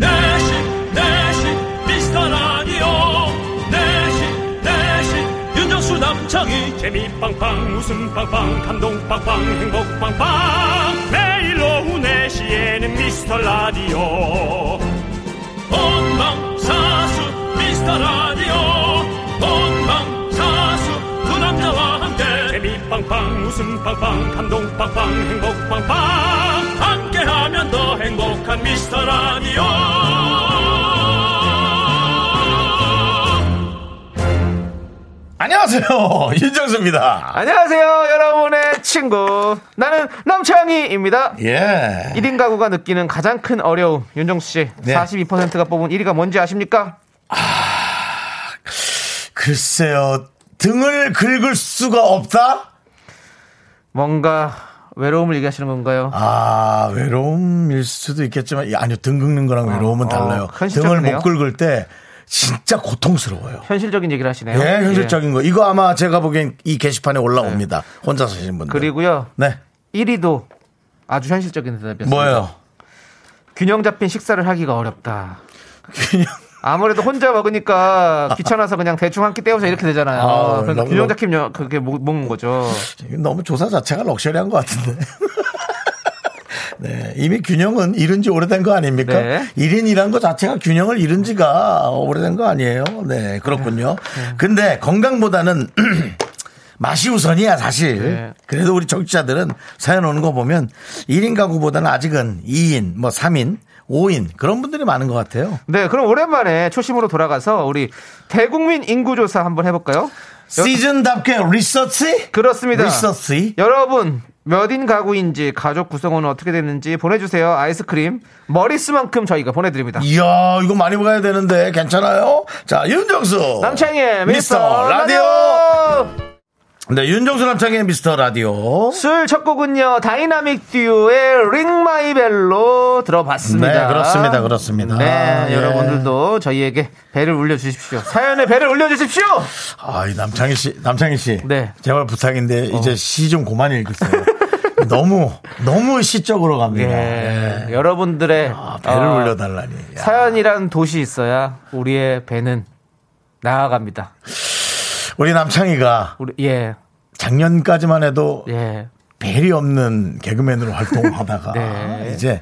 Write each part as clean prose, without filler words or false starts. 4시 미스터라디오 4시 윤정수 남창희 재미 빵빵 웃음 빵빵 감동 빵빵 행복 빵빵 매일 오후 4시에는 미스터라디오 본방사수 미스터라디오 본방사수 그 남자와 함께 재미 빵빵 웃음 빵빵 감동 빵빵 행복 빵빵 함께하면 더 행복한 미스터라디오. 안녕하세요, 윤정수입니다. 안녕하세요, 여러분의 친구 나는 남창희입니다. 예. 1인 가구가 느끼는 가장 큰 어려움, 윤정수씨. 네. 42%가 뽑은 1위가 뭔지 아십니까? 글쎄요, 등을 긁을 수가 없다? 뭔가 외로움을 얘기하시는 건가요? 아, 외로움일 수도 있겠지만, 아니요, 등 긁는 거랑 외로움은 달라요. 현실적이네요. 등을 못 긁을 때 진짜 고통스러워요. 현실적인 얘기를 하시네요. 네, 현실적인. 예. 거. 이거 아마 제가 보기엔 이 게시판에 올라옵니다. 네. 혼자 사시는 분들. 그리고요. 네. 1위도 아주 현실적인 대답이었습니다. 뭐예요? 균형 잡힌 식사를 하기가 어렵다. 균형. 아무래도 혼자 먹으니까 귀찮아서 그냥 대충 한 끼 때우자 이렇게 되잖아요. 그러니까 균형 잡힌 그게 먹는 거죠. 너무 조사 자체가 럭셔리한 것 같은데. 네, 이미 균형은 잃은 지 오래된 거 아닙니까? 네. 1인이란 거 자체가 균형을 잃은 지가 오래된 거 아니에요? 네, 그렇군요. 네. 근데 건강보다는 맛이 우선이야, 사실. 네. 그래도 우리 정치자들은 사연 오는 거 보면 1인 가구보다는 아직은 2인, 뭐 3인, 5인 그런 분들이 많은 것 같아요. 네, 그럼 오랜만에 초심으로 돌아가서 우리 대국민 인구조사 한번 해볼까요? 시즌답게 리서치? 그렇습니다. 리서치. 여러분 몇인 가구인지 가족 구성원은 어떻게 되는지 보내주세요. 아이스크림 머리수만큼 저희가 보내드립니다. 이야, 이거 많이 먹어야 되는데 괜찮아요? 자, 윤정수 남창희의 미스터 라디오. 네, 윤정수 남창의 미스터 라디오. 수요일 첫 곡은요, 다이나믹 듀오의 링 마이 벨로 들어봤습니다. 네, 그렇습니다. 그렇습니다. 네, 아, 예. 여러분들도 저희에게 배를 울려주십시오. 사연에 배를 울려주십시오! 아, 이 남창희 씨. 네. 제발 부탁인데, 이제 시 좀 그만 읽으세요. 너무 시적으로 갑니다. 예. 예. 여러분들의. 아, 배를 울려달라니. 야. 사연이란 도시 있어야 우리의 배는 나아갑니다. 우리 남창희가 예. 작년까지만 해도 예. 벨이 없는 개그맨으로 활동하다가 네. 이제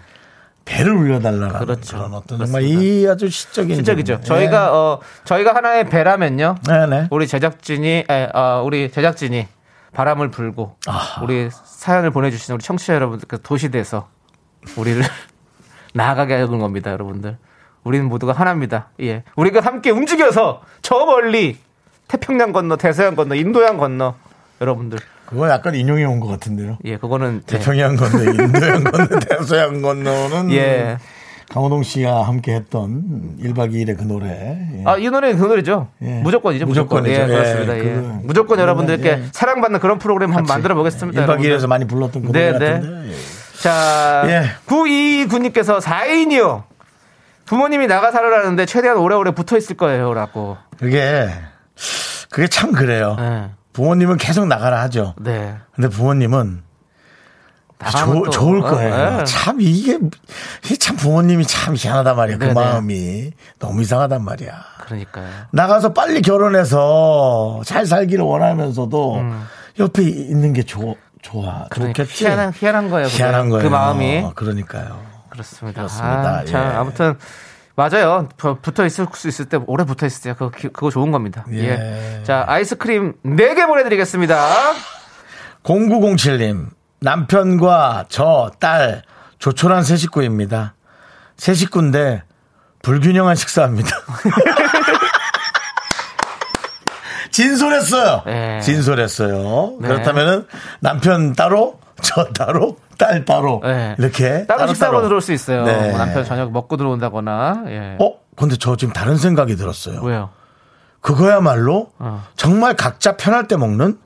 배를 울려달라는. 그렇죠. 그런 어떤 정말 이 아주 시적인. 시적이죠. 저희가 예. 저희가 하나의 배라면요. 네네. 우리 제작진이 바람을 불고 우리 사연을 보내주시는 우리 청취자 여러분들께서 도시돼서 우리를 나아가게 하는 겁니다, 여러분들. 우리는 모두가 하나입니다. 예, 우리가 함께 움직여서 저 멀리. 태평양 건너, 대서양 건너, 인도양 건너, 여러분들. 그거 약간 인용이 온 것 같은데요. 예, 그거는. 태평양 건너, 인도양 건너, 대서양 건너는. 예. 강호동 씨가 함께 했던 1박 2일의 그 노래. 예. 아, 이 노래는 그 노래죠. 예. 무조건이죠. 무조건이죠. 예, 그렇습니다. 예. 무조건 여러분들께 예. 사랑받는 그런 프로그램 한번 만들어 보겠습니다. 1박 2일에서 많이 불렀던 그 노래. 네, 네. 예. 자, 예. 929님께서 4인이요. 부모님이 나가 살아라는데 최대한 오래오래 붙어 있을 거예요. 라고. 그게 참 그래요. 네. 부모님은 계속 나가라 하죠. 네. 근데 부모님은 좋을 거예요. 네. 참 이게 참 부모님이 참 희한하단 말이야. 네. 그 마음이 너무 이상하단 말이야. 그러니까요. 나가서 빨리 결혼해서 잘 살기를 원하면서도 옆에 있는 게 좋아. 그러니까 좋겠지. 희한한 거예요. 희한한 거예요. 그 마음이. 그러니까요. 그렇습니다. 예. 자, 아무튼. 맞아요. 붙어있을 수 있을 때, 오래 붙어있을 때, 그거 좋은 겁니다. 예. 예. 자, 아이스크림 4개 보내드리겠습니다. 0907님, 남편과 저, 딸, 조촐한 세 식구입니다. 세 식구인데, 불균형한 식사입니다. 진솔했어요. 예. 진솔했어요. 네. 그렇다면은, 남편 따로, 저 따로, 딸 따로. 네. 이렇게 따로 식사로 들어올 수 있어요. 네. 뭐 남편 저녁 먹고 들어온다거나. 예. 근데 저 지금 다른 생각이 들었어요. 왜요? 그거야말로 정말 각자 편할 때 먹는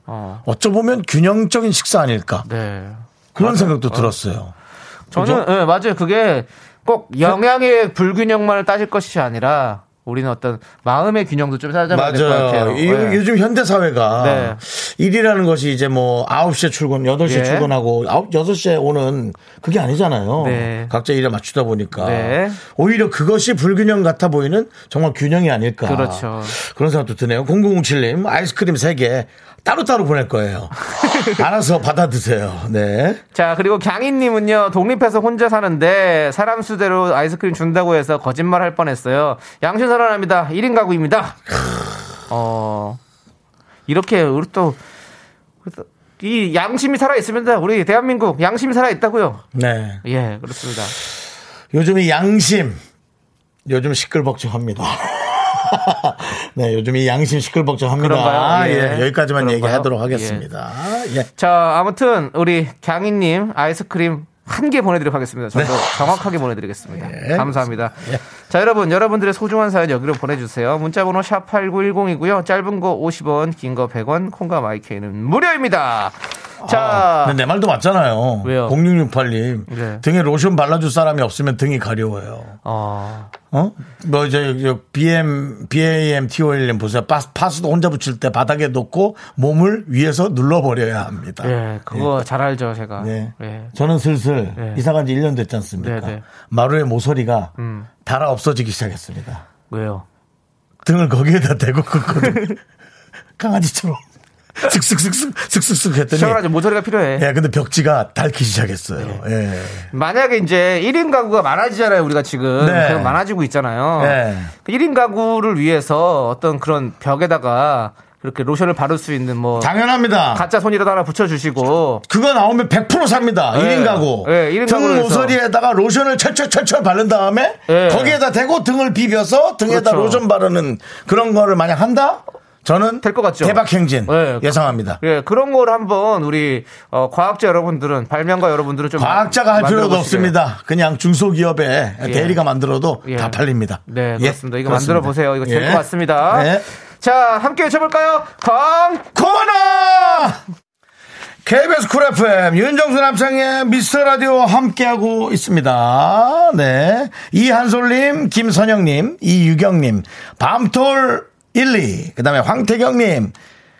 어쩌보면 균형적인 식사 아닐까. 네. 그런 생각도 들었어요. 저는 네, 맞아요. 그게 꼭 영양의 불균형만을 따질 것이 아니라 우리는 어떤 마음의 균형도 좀 찾아봐야 될 것 같아요. 네. 요즘 현대사회가 네. 일이라는 것이 이제 뭐 9시에 출근, 8시에 예. 출근하고 6시에 오는 그게 아니잖아요. 네. 각자 일에 맞추다 보니까. 네. 오히려 그것이 불균형 같아 보이는 정말 균형이 아닐까. 그렇죠. 그런 생각도 드네요. 0007님 아이스크림 3개 따로따로 보낼 거예요. 알아서 받아 드세요. 네. 자, 그리고 강인님은요. 독립해서 혼자 사는데 사람 수대로 아이스크림 준다고 해서 거짓말 할 뻔했어요. 양심 살아납니다. 1인 가구입니다. 이렇게 우리 또 이 양심이 살아있습니다. 우리 대한민국 양심이 살아있다고요. 네. 예, 그렇습니다. 요즘 이 양심 요즘 시끌벅적합니다. 네, 요즘 이 양심 시끌벅적합니다. 예. 예, 여기까지만 그런가요? 얘기하도록 하겠습니다. 예. 예. 자, 아무튼 우리 강희님 아이스크림 한 개 보내드리도록 하겠습니다. 저도 네. 정확하게 보내드리겠습니다. 예. 감사합니다. 예. 자, 여러분, 여러분들의 소중한 사연 여기로 보내주세요. 문자번호 샵8910이고요. 짧은 거 50원, 긴 거 100원, 콩과 마이크는 무료입니다. 자, 내 말도 맞잖아요. 왜요? 0668님 네. 등에 로션 발라줄 사람이 없으면 등이 가려워요. 뭐 이제 BAMTOL님 보세요. 파스도 혼자 붙일 때 바닥에 놓고 몸을 위에서 눌러버려야 합니다. 네, 그거 예. 잘 알죠, 제가. 네. 네. 저는 슬슬 네. 이사간 지 1년 됐지 않습니까? 네, 네. 마루의 모서리가 달아 없어지기 시작했습니다. 왜요? 등을 거기에다 대고 긁거든요. 강아지처럼. 슥슥슥 했더니 시원하죠. 모서리가 필요해. 예, 근데 벽지가 닳기 시작했어요. 네. 예. 만약에 이제 1인 가구가 많아지잖아요. 우리가 지금 네. 계속 많아지고 있잖아요. 네. 1인 가구를 위해서 어떤 그런 벽에다가 이렇게 로션을 바를 수 있는 뭐 당연합니다. 가짜 손이라도 하나 붙여주시고 그거 나오면 100% 삽니다. 네. 1인 가구. 네, 1인 등 모서리에다가 로션을 철철철철 바른 다음에 네. 거기에다 대고 등을 비벼서 등에다 그렇죠. 로션 바르는 그런 거를 만약 한다? 저는 될 것 같죠. 대박 행진 네, 예상합니다. 예, 그런 걸 한번 우리 과학자 여러분들은 발명가 여러분들은 좀 과학자가 할 필요도 없습니다. 그냥 중소기업에 예. 대리가 만들어도 예. 다 팔립니다. 네, 그렇습니다. 예, 이거 만들어 보세요. 이거 예. 될 것 같습니다. 예. 자, 함께 외쳐볼까요? 광코너 KBS 쿨 FM 윤정수 남창의 미스터라디오 함께하고 있습니다. 네, 이한솔님, 김선영님, 이유경님, 밤톨 12, 그 다음에 황태경님,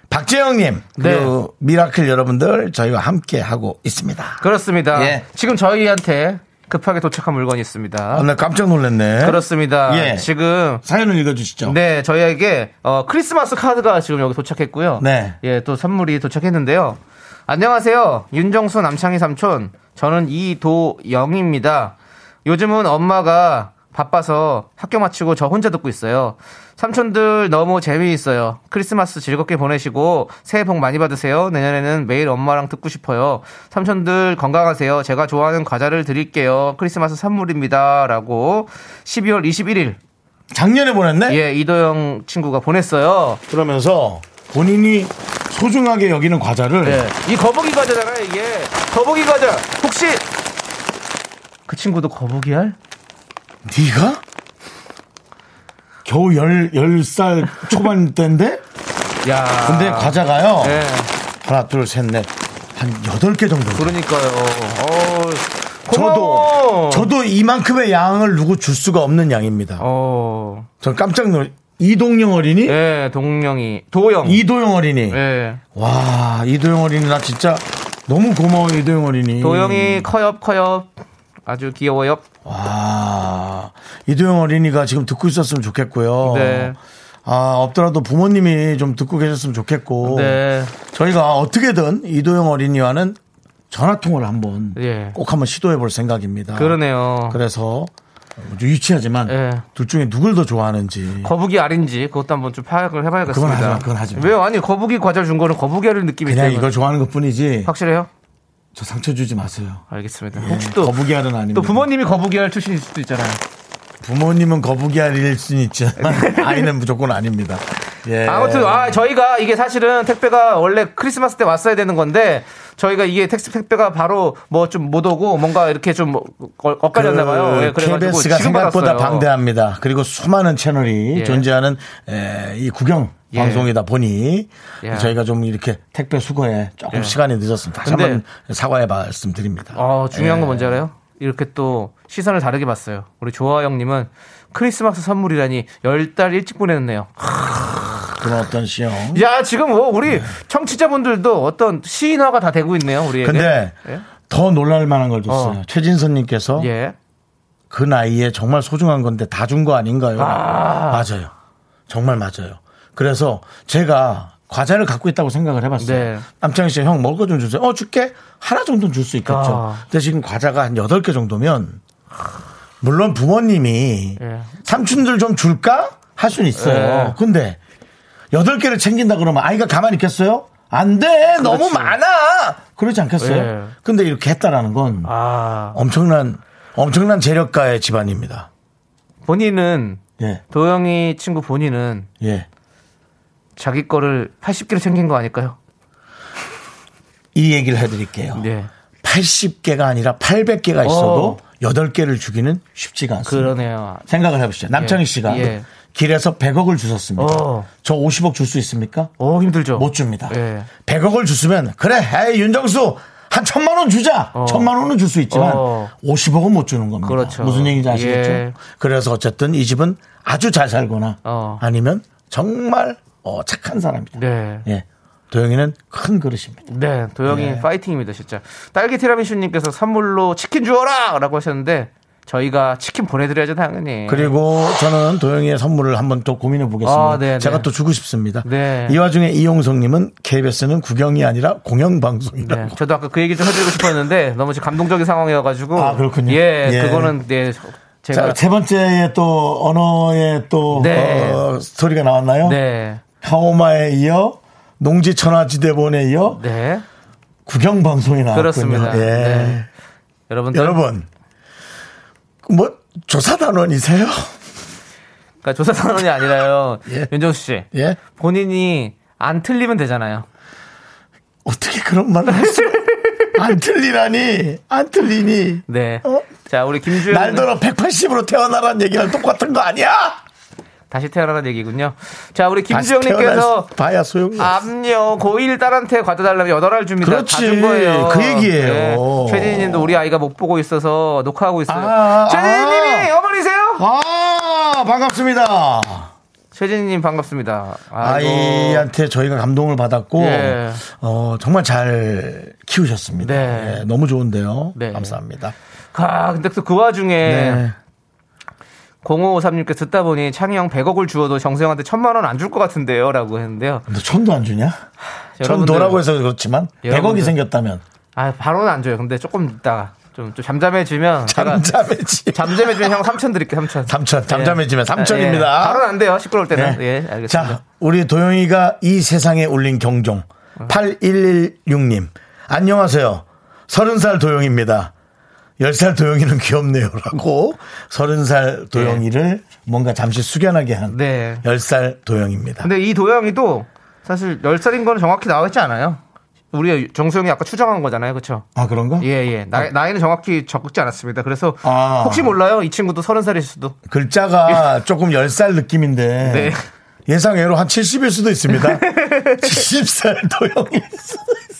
박재영님, 그리고 네. 미라클 여러분들 저희와 함께하고 있습니다. 그렇습니다. 예. 지금 저희한테 급하게 도착한 물건이 있습니다. 아, 나 깜짝 놀랐네. 그렇습니다. 예. 지금. 사연을 읽어주시죠. 네, 저희에게 크리스마스 카드가 지금 여기 도착했고요. 네. 예, 또 선물이 도착했는데요. 안녕하세요. 윤정수 남창희 삼촌. 저는 이도영입니다. 요즘은 엄마가 바빠서 학교 마치고 저 혼자 듣고 있어요. 삼촌들 너무 재미있어요. 크리스마스 즐겁게 보내시고 새해 복 많이 받으세요. 내년에는 매일 엄마랑 듣고 싶어요. 삼촌들 건강하세요. 제가 좋아하는 과자를 드릴게요. 크리스마스 선물입니다. 라고 12월 21일 작년에 보냈네? 예, 이도영 친구가 보냈어요. 그러면서 본인이 소중하게 여기는 과자를 네. 이 거북이 과자잖아요. 이게 거북이 과자 혹시 그 친구도 거북이 알? 네가? 겨우 10살 초반 때인데? 야. 근데 과자가요. 네. 하나, 둘, 셋, 넷. 한 8개 정도. 그러니까요. 저도 이만큼의 양을 누구 줄 수가 없는 양입니다. 전 깜짝 놀랐어요. 이동영 어린이? 네, 동영이. 도영. 이도영 어린이. 네. 와, 이도영 어린이. 나 진짜 너무 고마워, 이도영 어린이. 도영이 커엽. 아주 귀여워요. 와, 이도영 어린이가 지금 듣고 있었으면 좋겠고요. 네. 아, 없더라도 부모님이 좀 듣고 계셨으면 좋겠고. 네. 저희가 어떻게든 이도영 어린이와는 전화통화를 한번 네. 꼭 한번 시도해 볼 생각입니다. 그러네요. 그래서 유치하지만 네. 둘 중에 누굴 더 좋아하는지 거북이 알인지 그것도 한번 좀 파악을 해봐야겠습니다. 그건 하지 마. 왜요? 아니, 거북이 과자 준 거는 거북이 알 느낌이 그냥 이걸 좋아하는 것 뿐이지. 확실해요? 저 상처 주지 마세요. 알겠습니다. 예, 혹시 또 거북이알은 아닙니다. 또 부모님이 거북이알 출신일 수도 있잖아요. 부모님은 거북이알일 수는 있지만 아이는 무조건 아닙니다. 예. 아무튼 저희가 이게 사실은 택배가 원래 크리스마스 때 왔어야 되는 건데 저희가 이게 택배가 바로 뭐 좀 못 오고 뭔가 이렇게 좀 엇갈렸나 봐요. 예, KBS가 생각보다 방대합니다. 그리고 수많은 채널이 예. 존재하는 이 구경 예. 방송이다 보니 예. 저희가 좀 이렇게 택배 수거에 조금 예. 시간이 늦었습니다. 다시 한번 사과의 말씀드립니다. 중요한 건 뭔지 알아요? 이렇게 또 시선을 다르게 봤어요. 우리 조화영님은 크리스마스 선물이라니 10달 일찍 보냈네요. 그런 어떤 시형. 야, 지금 뭐 우리 네. 청취자분들도 어떤 시인화가 다 되고 있네요. 우리에게. 근데 예? 더 놀랄 만한 걸 줬어요. 최진선님께서 예. 그 나이에 정말 소중한 건데 다 준 거 아닌가요? 아. 맞아요. 정말 맞아요. 그래서 제가 과자를 갖고 있다고 생각을 해봤어요. 네. 남창희 씨, 형 먹을 거 좀 주세요. 줄게. 하나 정도는 줄 수 있겠죠. 근데 지금 과자가 한 8개 정도면 물론 부모님이 예. 삼촌들 좀 줄까? 할 수는 있어요. 예. 근데 8개를 챙긴다 그러면 아이가 가만히 있겠어요? 안 돼! 그렇지. 너무 많아! 그러지 않겠어요? 예. 근데 이렇게 했다라는 건 엄청난 재력가의 집안입니다. 본인은 예. 도영이 친구 본인은 예. 자기 거를 80개를 챙긴 거 아닐까요? 이 얘기를 해드릴게요. 예. 80개가 아니라 800개가 있어도 8개를 주기는 쉽지가 않습니다. 그러네요. 생각을 해보시죠. 남창희 씨가 예. 길에서 100억을 주셨습니다. 저 50억 줄 수 있습니까? 힘들죠. 못 줍니다. 예. 100억을 줬으면 그래 에이 윤정수 한 1000만 원 주자. 1000만 원은 줄 수 있지만 50억은 못 주는 겁니다. 그렇죠. 무슨 얘기인지 아시겠죠? 예. 그래서 어쨌든 이 집은 아주 잘 살거나 아니면 정말 착한 사람이다. 네. 예. 도영이는 큰 그릇입니다. 네, 도영이 네. 파이팅입니다, 진짜. 딸기 티라미슈님께서 선물로 치킨 주어라! 라고 하셨는데, 저희가 치킨 보내드려야죠, 당연히. 그리고 저는 도영이의 선물을 한번 또 고민해 보겠습니다. 제가 또 주고 싶습니다. 네. 이 와중에 이용성님은 KBS는 구경이 아니라 공영방송이라고. 네. 저도 아까 그 얘기 좀 해드리고 싶었는데, 너무 지금 감동적인 상황이어가지고. 아, 그렇군요. 예, 예. 그거는, 네. 제가. 자, 세 번째에 또 언어의 또, 네. 소리가 나왔나요? 네. 카오마에 이어, 농지천하지대본에 이어 네. 국영방송이 나왔군요. 그렇습니다. 예. 네. 여러분 뭐 조사단원이세요? 그러니까 조사단원이 아니라요. 예. 윤정수 씨 예? 본인이 안 틀리면 되잖아요. 어떻게 그런 말을 했어? 안 틀리라니 안 틀리니. 네. 자 우리 김주영 날더러 180으로 태어나라는 얘기랑 똑같은 거 아니야? 다시 태어나는 얘기군요. 자, 우리 김수영님께서 봐야 소용이 암요 고1 딸한테 과자 달라면 8알 줍니다. 그렇지. 다 준 거예요. 그 얘기예요. 네. 최진희님도 우리 아이가 못 보고 있어서 녹화하고 있어요. 최진희님이 어머니세요? 반갑습니다. 최진희님 반갑습니다. 아이고. 아이한테 저희가 감동을 받았고 예. 정말 잘 키우셨습니다. 네. 네, 너무 좋은데요. 네. 감사합니다. 근데 또 그 와중에. 네. 0553님께서 듣다 보니 창희 형 100억을 주어도 정수형한테 1000만 원 안 줄 것 같은데요 라고 했는데요. 너 천도 안 주냐? 천 도라고 해서 그렇지만 100억이 생겼다면 바로는 안 줘요. 근데 조금 있다가 좀 잠잠해지면 잠잠해지면 형 3000 드릴게요. 3000 잠잠해지면 3000입니다. 예. 바로는 안 돼요. 시끄러울 때는. 예, 알겠습니다. 자 우리 도영이가 이 세상에 울린 경종 8116님 안녕하세요. 30살 도영입니다. 10살 도영이는 귀엽네요. 라고 30살 도영이를 뭔가 잠시 숙연하게 한 10살 도영입니다. 근데 이 도영이도 사실 10살인 거는 정확히 나와있지 않아요. 우리 정수영이 아까 추정한 거잖아요. 그렇죠? 아, 그런가? 예. 나이는 정확히 적지 않았습니다. 그래서 혹시 몰라요. 이 친구도 30살일 수도. 글자가 조금 10살 느낌인데 네. 예상외로 한 70일 수도 있습니다. 70살 도영일 수도 있습니다.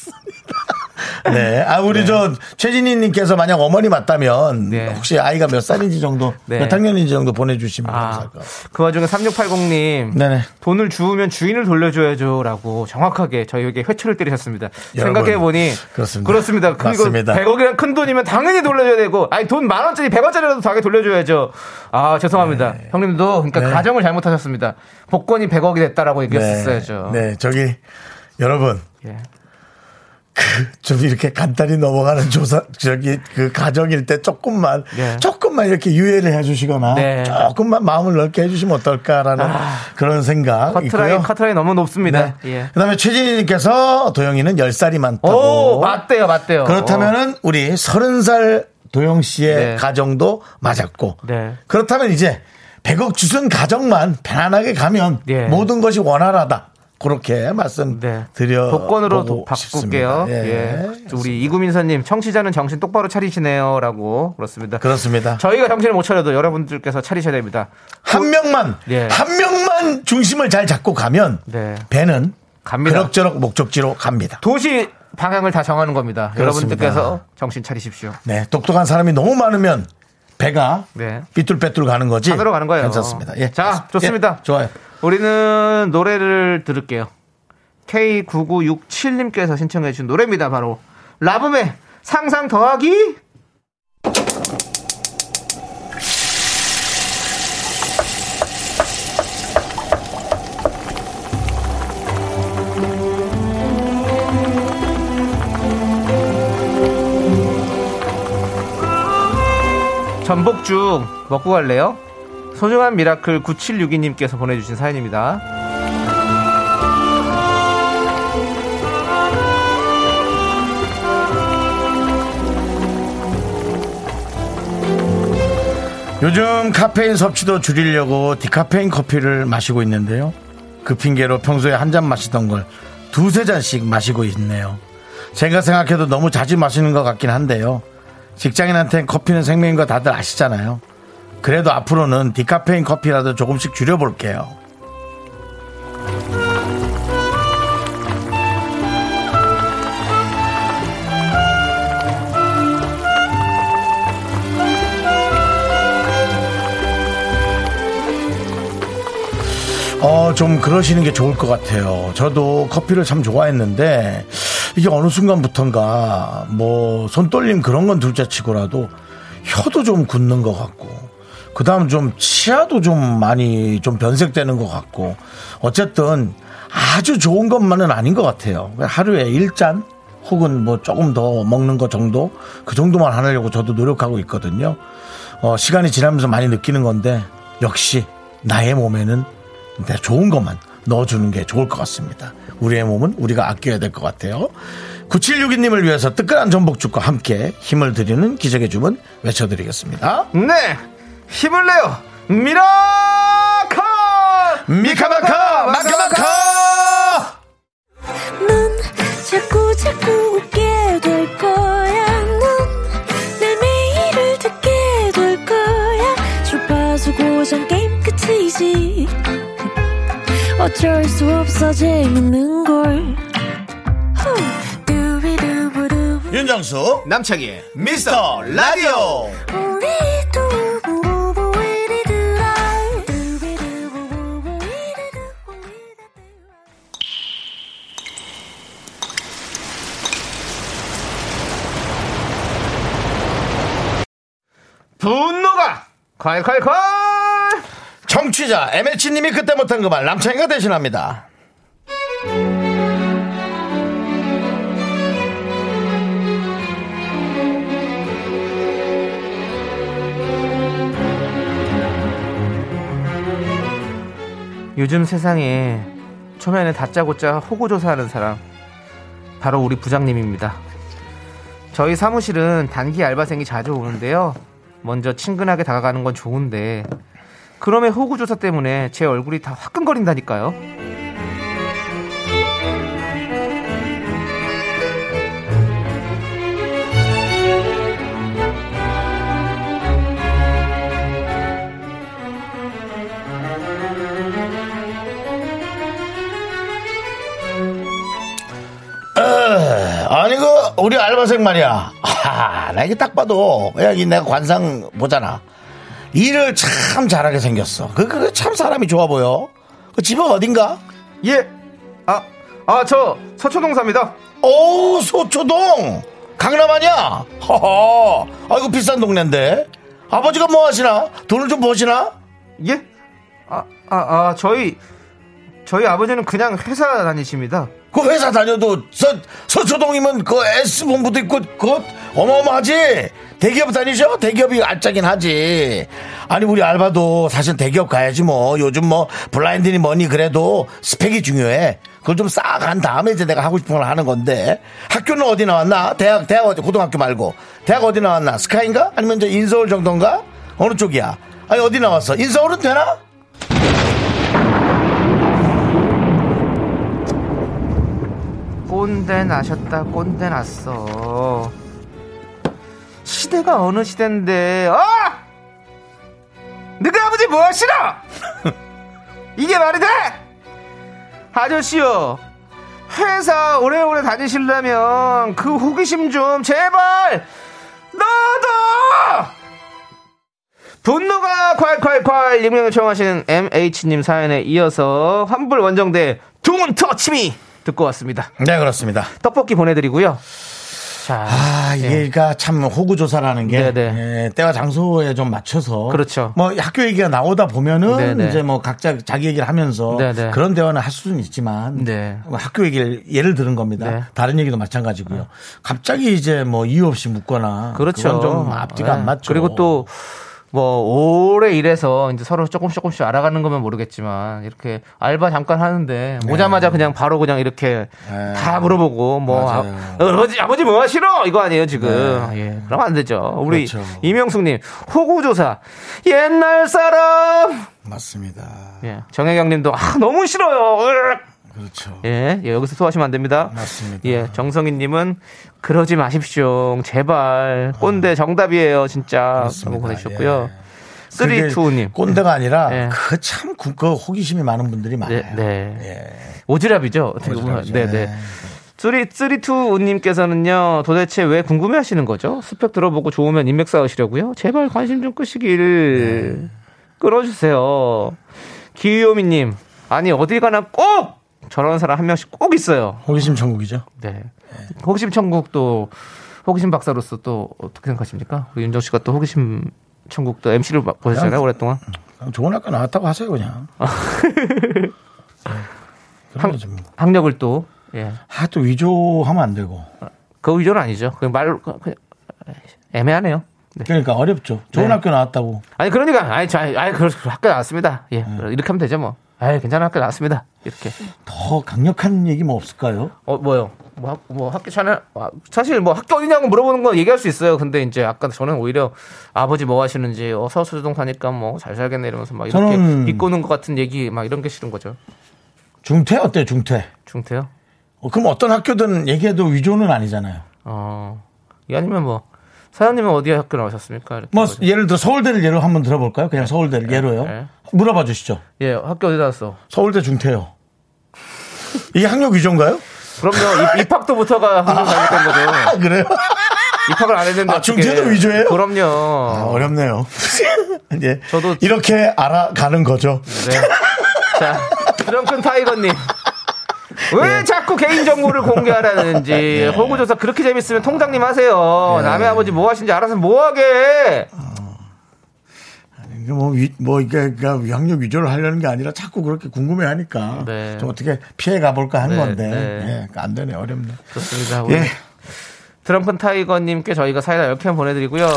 네. 우리 저 최진희 님께서 만약 어머니 맞다면 혹시 아이가 몇 살인지 정도, 몇 학년인지 정도 보내주시면 감사할 것 같아요. 그 와중에 3680님. 네네. 돈을 주우면 주인을 돌려줘야죠. 라고 정확하게 저희에게 회초를 때리셨습니다. 생각해보니. 그렇습니다. 맞습니다. 100억이란 큰 돈이면 당연히 돌려줘야 되고, 돈 10,000원짜리 100원짜리라도 당연히 돌려줘야죠. 죄송합니다. 네. 형님도, 그러니까 가정을 잘못하셨습니다. 복권이 100억이 됐다라고 얘기했었어야죠. 네. 저기, 여러분. 예. 좀 이렇게 간단히 넘어가는 조사, 가정일 때 조금만 이렇게 유예를 해주시거나, 조금만 마음을 넓게 해주시면 어떨까라는 그런 생각. 커트라인 너무 높습니다. 네. 예. 그 다음에 최진희님께서 도영이는 10살이 많다고. 맞대요. 그렇다면은 우리 30살 도영 씨의 가정도 맞았고, 그렇다면 이제 100억 주순 가정만 편안하게 가면 모든 것이 원활하다. 그렇게 말씀드려 복권으로 바꿀게요. 우리 이구민서님 청취자는 정신 똑바로 차리시네요라고 그렇습니다. 저희가 정신을 못 차려도 여러분들께서 차리셔야 됩니다. 한 명만 중심을 잘 잡고 가면 배는 갑니다. 그럭저럭 목적지로 갑니다. 도시 방향을 다 정하는 겁니다. 그렇습니다. 여러분들께서 정신 차리십시오. 네, 똑똑한 사람이 너무 많으면 배가 네. 삐뚤빼뚤 가는 거지. 산으로 가는 거예요. 괜찮습니다. 예, 자, 좋습니다. 예, 좋아요. 우리는 노래를 들을게요. K9967님께서 신청해 주신 노래입니다. 바로 라붐의 상상 더하기. 전복죽 먹고 갈래요? 소중한 미라클 9762님께서 보내주신 사연입니다. 요즘 카페인 섭취도 줄이려고 디카페인 커피를 마시고 있는데요. 그 핑계로 평소에 한 잔 마시던 걸 두세 잔씩 마시고 있네요. 제가 생각해도 너무 자주 마시는 것 같긴 한데요. 직장인한테는 커피는 생명인 거 다들 아시잖아요. 그래도 앞으로는 디카페인 커피라도 조금씩 줄여볼게요. 좀 그러시는 게 좋을 것 같아요. 저도 커피를 참 좋아했는데 이게 어느 순간부턴가 뭐 손떨림 그런 건 둘째치고라도 혀도 좀 굳는 것 같고 그 다음 좀 치아도 좀 많이 좀 변색되는 것 같고 어쨌든 아주 좋은 것만은 아닌 것 같아요. 하루에 1잔 혹은 뭐 조금 더 먹는 것 정도 그 정도만 하려고 저도 노력하고 있거든요. 시간이 지나면서 많이 느끼는 건데 역시 나의 몸에는 좋은 것만 넣어주는 게 좋을 것 같습니다. 우리의 몸은 우리가 아껴야 될 것 같아요. 9762님을 위해서 뜨끈한 전복죽과 함께 힘을 드리는 기적의 주문 외쳐드리겠습니다. 네, 힘을 내요. 미라카 미카마카 마카마카. 넌 자꾸 웃게 될 거야. 넌 내 매일을 듣게 될 거야. 주파수 고정 게임 끝이지. 어쩔 수 없어 재밌는 걸. 윤정수 남창희 미스터 라디오. 분노가 콸콸콸. 청취자 MH님이 그때 못한 그 말 남창이가 대신합니다. 요즘 세상에 초면에 다짜고짜 호구조사하는 사람 바로 우리 부장님입니다. 저희 사무실은 단기 알바생이 자주 오는데요. 먼저 친근하게 다가가는 건 좋은데 그럼의 호구조사 때문에 제 얼굴이 다 화끈거린다니까요. 아니 그 우리 알바생 말이야. 나 이게 딱 봐도 여기 내가 관상 보잖아. 일을 참 잘하게 생겼어. 그 참 사람이 좋아 보여. 그 집은 어딘가? 예. 저 서초동 삽니다. 오, 서초동. 강남 아니야? 허허. 아이고 비싼 동네인데. 아버지가 뭐 하시나? 돈을 좀 버시나? 예? 저희 아버지는 그냥 회사 다니십니다. 그 회사 다녀도 서초동이면 그 S본부도 있고 그것 어마어마하지. 대기업 다니죠? 대기업이 알짜긴 하지. 아니 우리 알바도 사실 대기업 가야지 뭐. 요즘 뭐 블라인드니 뭐니 그래도 스펙이 중요해. 그걸 좀 쌓아간 다음에 이제 내가 하고 싶은 걸 하는 건데. 학교는 어디 나왔나? 대학 어디? 고등학교 말고 대학 어디 나왔나? 스카인가? 아니면 이제 인서울 정도인가? 어느 쪽이야? 아니 어디 나왔어? 인서울은 되나? 꼰대 나셨다 꼰대 났어. 시대가 어느 시대인데 너희 아버지 뭐 하시나? 이게 말이 돼? 아저씨요 회사 오래오래 다니시려면 그 호기심 좀 제발 넣어둬! 분노가 콸콸콸 익명 요청하시는 MH님 사연에 이어서 환불 원정대 둥은 터치미 듣고 왔습니다. 네, 그렇습니다. 떡볶이 보내드리고요. 자, 얘가 참 호구조사라는 게 예, 때와 장소에 좀 맞춰서 그렇죠. 뭐 학교 얘기가 나오다 보면은 네네. 이제 뭐 각자 자기 얘기를 하면서 네네. 그런 대화는 할 수는 있지만 네. 학교 얘기를 예를 들은 겁니다. 네. 다른 얘기도 마찬가지고요. 갑자기 이제 뭐 이유 없이 묻거나 그렇죠. 그건 좀 앞뒤가 네. 안 맞죠. 그리고 또 뭐 오래 일해서 이제 서로 조금씩 알아가는 거면 모르겠지만 이렇게 알바 잠깐 하는데 오자마자 네. 그냥 바로 이렇게 네. 다 물어보고 뭐 아버지 뭐 싫어 이거 아니에요 지금 네. 예. 그럼 안 되죠. 우리 그렇죠. 이명숙님 호구조사 옛날 사람 맞습니다. 예. 정혜경님도 너무 싫어요. 그렇죠. 예, 여기서 소화하시면 안 됩니다. 맞습니다. 예, 정성희님은 그러지 마십시오. 제발 꼰대 정답이에요, 진짜. 라고 보내주셨고요. 예. 325님 꼰대가 아니라 예. 그 참 그 호기심이 많은 분들이 많아요. 네, 네. 예. 오지랖이죠. 어떻게 보면. 네, 네. 325님께서는요 도대체 왜 궁금해하시는 거죠? 스펙 들어보고 좋으면 인맥 쌓으시려고요. 제발 관심 좀 끄시길 끌어주세요. 기요미님 아니 어딜 가나 꼭. 저런 사람 한 명씩 꼭 있어요. 호기심 천국이죠. 네. 호기심 천국 또 호기심 박사로서 또 어떻게 생각하십니까? 우리 윤정 씨가 또 호기심 천국 또 MC를 보셨잖아요 오랫동안. 좋은 학교 나왔다고 하세요 그냥. 학력을 또. 예. 또 위조하면 안 되고. 그거 위조는 아니죠. 그냥 그냥 애매하네요. 네. 그러니까 어렵죠. 좋은 네. 학교 나왔다고. 아니 그러니까 학교 나왔습니다. 예. 이렇게 하면 되죠 뭐. 괜찮은 학교 나왔습니다. 이렇게 더 강력한 얘기 뭐 없을까요? 뭐요? 학교 차나 사실 뭐 학교 어디냐고 물어보는 건 얘기할 수 있어요. 근데 이제 아까 저는 오히려 아버지 뭐 하시는지 서수동 사니까 뭐 잘 살겠네 이러면서 막 이렇게 비꼬는 것 같은 얘기 막 이런 게 싫은 거죠. 중퇴 어때요? 중퇴요? 그럼 어떤 학교든 얘기해도 위조는 아니잖아요. 아니면 뭐 사장님은 어디 학교 나오셨습니까? 뭐 예를 들어 서울대를 예로 한번 들어볼까요? 그냥 서울대를 예로요. 물어봐 주시죠. 예, 학교 어디 나왔어? 서울대 중퇴요. 이게 학력 위조인가요? 그럼요. 입학도부터가 학력 잘못된 거죠. 그래요? 입학을 안 했는데 중퇴도 위조예요? 그럼요. 어렵네요. 예, 저도 이렇게 알아가는 거죠. 네. 자, 드렁큰 타이거님. 왜 자꾸 개인정보를 공개하라는지 호구조사 그렇게 재밌으면 통장님 하세요. 남의 아버지 뭐 하신지 알아서 뭐하게. 이게 학력 위조를 하려는 게 아니라 자꾸 그렇게 궁금해하니까 좀 어떻게 피해 가볼까 한 건데 안 되네. 어렵네. 좋습니다. 예. 드럼큰 타이거님께 저희가 사이다 10캔 보내드리고요.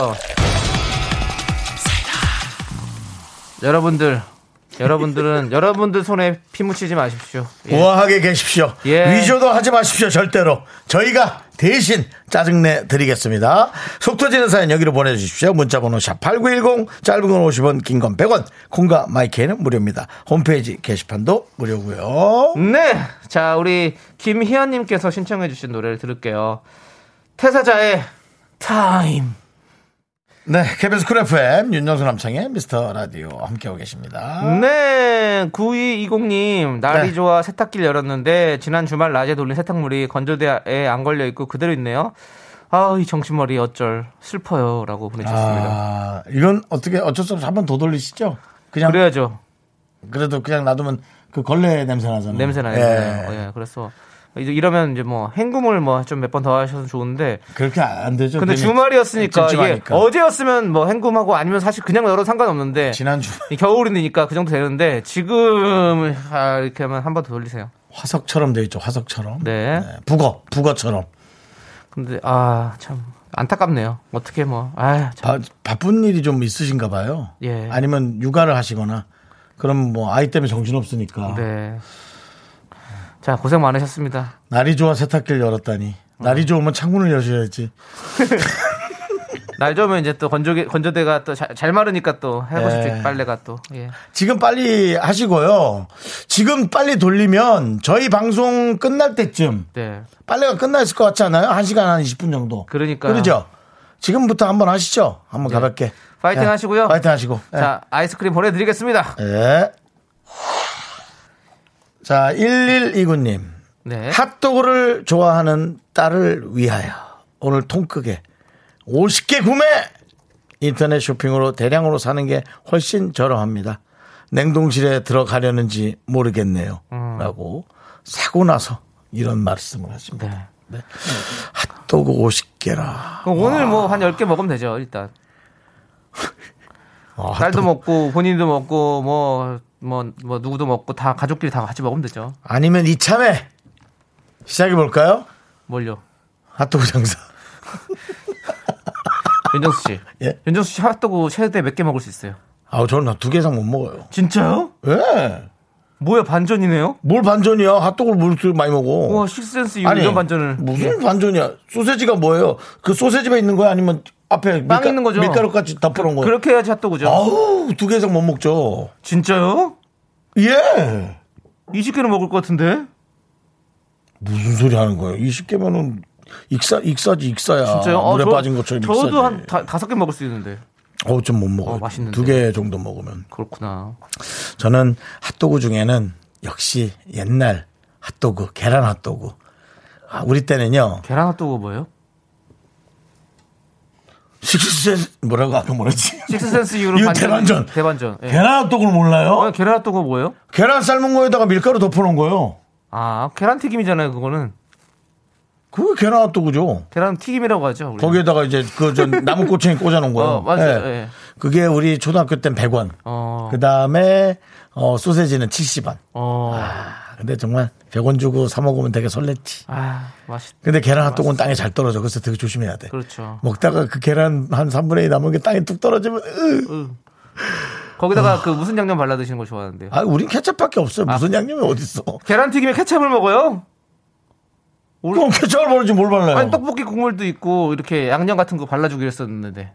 여러분들은 여러분들 손에 피 묻히지 마십시오. 예. 우아하게 계십시오. 예. 위조도 하지 마십시오. 절대로 저희가 대신 짜증내 드리겠습니다. 속 터지는 사연 여기로 보내주십시오. 문자번호 샵8910 짧은 건 50원 긴 건 100원 콩과 마이크는 무료입니다. 홈페이지 게시판도 무료고요. 네, 자 우리 김희연님께서 신청해 주신 노래를 들을게요. 태사자의 타임. 네, KBS 쿨FM 윤정수 남창의 미스터라디오 함께하고 계십니다. 네, 9220님 날이 좋아 세탁기를 열었는데 지난 주말 낮에 돌린 세탁물이 건조대에 안 걸려있고 그대로 있네요. 이 정신머리 어쩔 슬퍼요 라고 보내주셨습니다. 이건 어떻게 어쩔 수 없이 한 번 더 돌리시죠? 그래야죠. 그래도 그냥 놔두면 그 걸레 냄새 나잖아요. 예, 그래서 이러면 이제 뭐 헹굼을 뭐 좀 몇 번 더 하셔도 좋은데 그렇게 안 되죠. 근데 주말이었으니까 이게 어제였으면 뭐 헹굼하고 아니면 사실 그냥 열어도 상관없는데 지난주 겨울이니까 그 정도 되는데 지금 이렇게 하면 한 번 더 돌리세요. 화석처럼 돼 있죠. 화석처럼. 네. 북어처럼. 근데 참 안타깝네요. 어떻게 뭐 바쁜 일이 좀 있으신가 봐요. 예. 아니면 육아를 하시거나 그럼 뭐 아이 때문에 정신 없으니까. 네. 자, 고생 많으셨습니다. 날이 좋아 세탁기를 열었다니. 날이 좋으면 창문을 여셔야지. 날 좋으면 이제 또 건조대가 또 잘 마르니까 또 하고 싶지 빨래가 또. 예. 지금 빨리 하시고요. 지금 빨리 돌리면 저희 방송 끝날 때쯤 빨래가 끝나 있을 것 같지 않아요? 1시간 한 20분 정도. 그러니까. 그러죠? 지금부터 한번 하시죠. 한번 가볍게. 파이팅 하시고요. 파이팅 하시고. 자, 아이스크림 보내드리겠습니다. 자, 1129님. 네. 핫도그를 좋아하는 딸을 위하여 오늘 통크게 50개 구매! 인터넷 쇼핑으로 대량으로 사는 게 훨씬 저렴합니다. 냉동실에 들어가려는지 모르겠네요. 라고 사고 나서 이런 말씀을 하십니다. 네. 네. 핫도그 50개라. 오늘 뭐 한 10개 먹으면 되죠, 일단. 딸도 먹고, 본인도 먹고, 뭐, 누구도 먹고, 다 가족끼리 다 같이 먹으면 되죠. 아니면 이참에 시작해볼까요? 뭘요? 핫도그 장사. 윤정수 씨. 예? 윤정수 씨 핫도그 최대 몇 개 먹을 수 있어요? 아, 저는 한 2개 이상 못 먹어요. 진짜요? 예. 뭐야, 반전이네요? 뭘 반전이야? 핫도그를 물을 많이 먹어. 와, 식스센스 이런 반전을. 무슨 반전이야? 소세지가 뭐예요? 그 소세지에 있는 거야? 아니면 앞에 빵 있는 거죠? 밀가루까지 다 풀어온 거예요? 그렇게 해야지 핫도그죠. 아우, 2개 이상 못 먹죠. 진짜요? 예. 20개는 먹을 것 같은데? 무슨 소리 하는 거예요? 20개면은 익사지, 익사야. 진짜요? 물에 빠진 것처럼 익사지. 저도 한 5개 먹을 수 있는데. 좀 못 먹어요. 맛있는데. 2개 정도 먹으면. 그렇구나. 저는 핫도그 중에는 역시 옛날 핫도그, 계란 핫도그. 아, 우리 때는요. 계란 핫도그 뭐예요? 식스센스 뭐라고 아까 뭐랬지? 식스센스 이후로 반전. 대반전. 예. 계란 핫도그를 몰라요? 계란 핫도그 뭐예요? 계란 삶은 거에다가 밀가루 덮어놓은 거요. 아, 계란 튀김이잖아요, 그거는. 그게 계란 핫도그죠. 계란 튀김이라고 하죠. 우리는. 거기에다가 이제 그 전 나무 꼬챙이 꽂아놓은 거예요. 맞아요. 예. 예. 그게 우리 초등학교 땐 100원. 그 다음에 소세지는 70원. 아, 근데 정말 100원 주고 사 먹으면 되게 설렜지. 아, 맛있. 근데 계란 핫도그는 땅에 잘 떨어져. 그래서 되게 조심해야 돼. 그렇죠. 먹다가 그 계란 한 3분의 2 남은 게 땅에 뚝 떨어지면. 거기다가 그 무슨 양념 발라 드시는 걸 좋아하는데. 아, 우린 케첩밖에 없어요. 무슨 양념이 어딨어? 계란 튀김에 케첩을 먹어요? 그럼 케첩을 바르지 뭘 발라요? 아니, 떡볶이 국물도 있고 이렇게 양념 같은 거 발라주기로 했었는데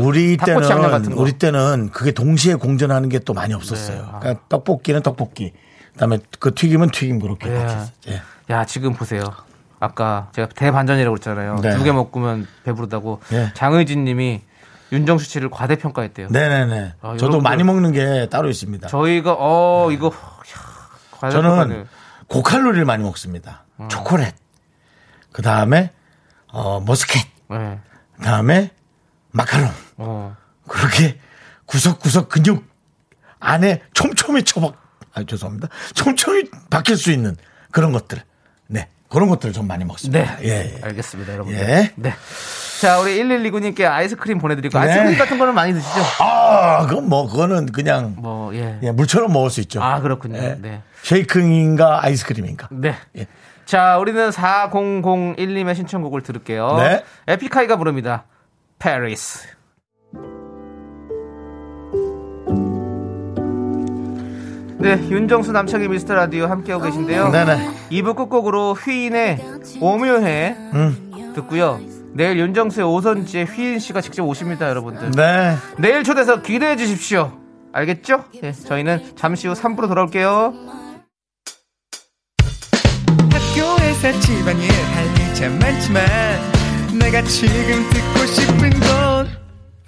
우리 때는 닭꼬치 양념 같은 거. 우리 때는 그게 동시에 공존하는 게 또 많이 없었어요. 네. 그러니까 떡볶이는 떡볶이, 그다음에 그 튀김은 튀김 그렇게. 네. 예. 야, 지금 보세요. 아까 제가 대반전이라고 했잖아요. 네. 2개 먹으면 배부르다고. 네. 장의진님이 윤정수 씨를 과대평가했대요. 네네네. 저도 많이 먹는 게 따로 있습니다. 저희가 네. 이거 저는 고칼로리를 많이 먹습니다. 초콜릿, 그 다음에 머스켓, 네. 그 다음에 마카롱. 그렇게 구석구석 근육 안에 촘촘히 촘촘히 박힐 수 있는 그런 것들. 네, 그런 것들을 좀 많이 먹습니다. 네, 예, 예. 알겠습니다, 여러분들. 예. 네. 자, 우리 112님께 아이스크림 보내드리고. 네. 아이스크림 같은 거는 많이 드시죠? 아, 그건 그거는 그냥 예, 물처럼 먹을 수 있죠. 아, 그렇군요. 예. 네. 쉐이크인가 아이스크림인가. 네. 예. 자, 우리는 4001님의 신청곡을 들을게요. 네. 에픽하이가 부릅니다. 페리스. 네, 윤정수 남창희 미스터라디오 함께하고 계신데요. 네네. 2부 끝곡으로 휘인의 오묘해 듣고요. 내일 윤정수의 오선지에 휘인 씨가 직접 오십니다, 여러분들. 네. 내일 초대해서 기대해 주십시오. 알겠죠? 네, 저희는 잠시 후 3부로 돌아올게요. 학교에서 집안일 할 일 참 많지만 내가 지금 듣고 싶은 건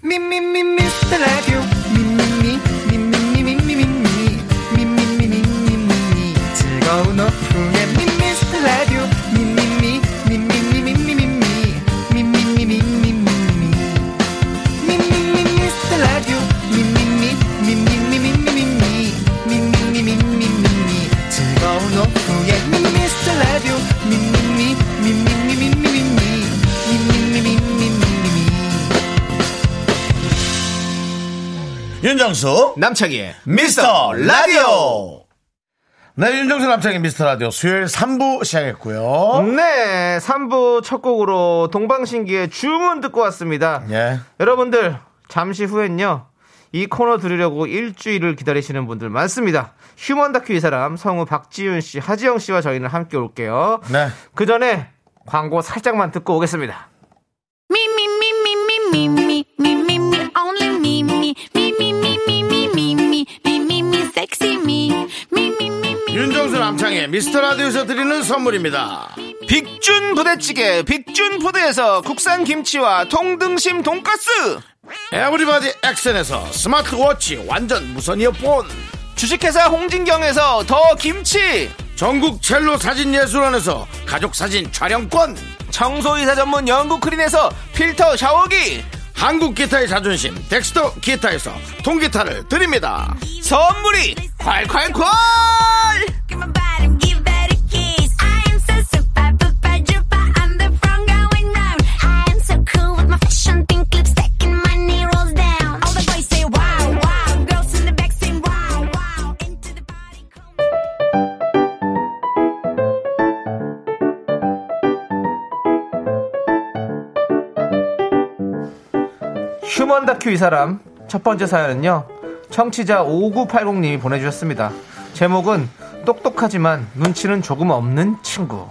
미미미 미스터 라디오 미미미 미미미 미미미 미미미 미미미 즐거운 오픈에 미스터 라디오 윤정수 남창희의 미스터 라디오. 네, 윤정수 남창희의 미스터 라디오 수요일 3부 시작했고요. 네, 3부 첫 곡으로 동방신기의 주문 듣고 왔습니다. 예. 여러분들 잠시 후엔요, 이 코너 들으려고 일주일을 기다리시는 분들 많습니다. 휴먼 다큐 이 사람, 성우 박지윤 씨, 하지영 씨와 저희는 함께 올게요. 네. 그 전에 광고 살짝만 듣고 오겠습니다. 미미미미미미미미미 only 미미 미미미미미미미미미 섹시 미미미미. 윤정수 남창의 미스터 라디오에서 드리는 선물입니다. 빅준 부대찌개 빅준 푸드에서 국산 김치와 통등심 돈가스. 에브리바디 액션에서 스마트워치 완전 무선 이어폰. 주식회사 홍진경에서 더 김치. 전국 첼로 사진예술원에서 가족사진 촬영권, 청소이사 전문 영국크린에서 필터 샤워기, 한국기타의 자존심 덱스터 기타에서 통기타를 드립니다. 선물이 콸콸콸. 휴먼 다큐 이 사람 첫 번째 사연은요, 청취자 5980님이 보내주셨습니다. 제목은 똑똑하지만 눈치는 조금 없는 친구.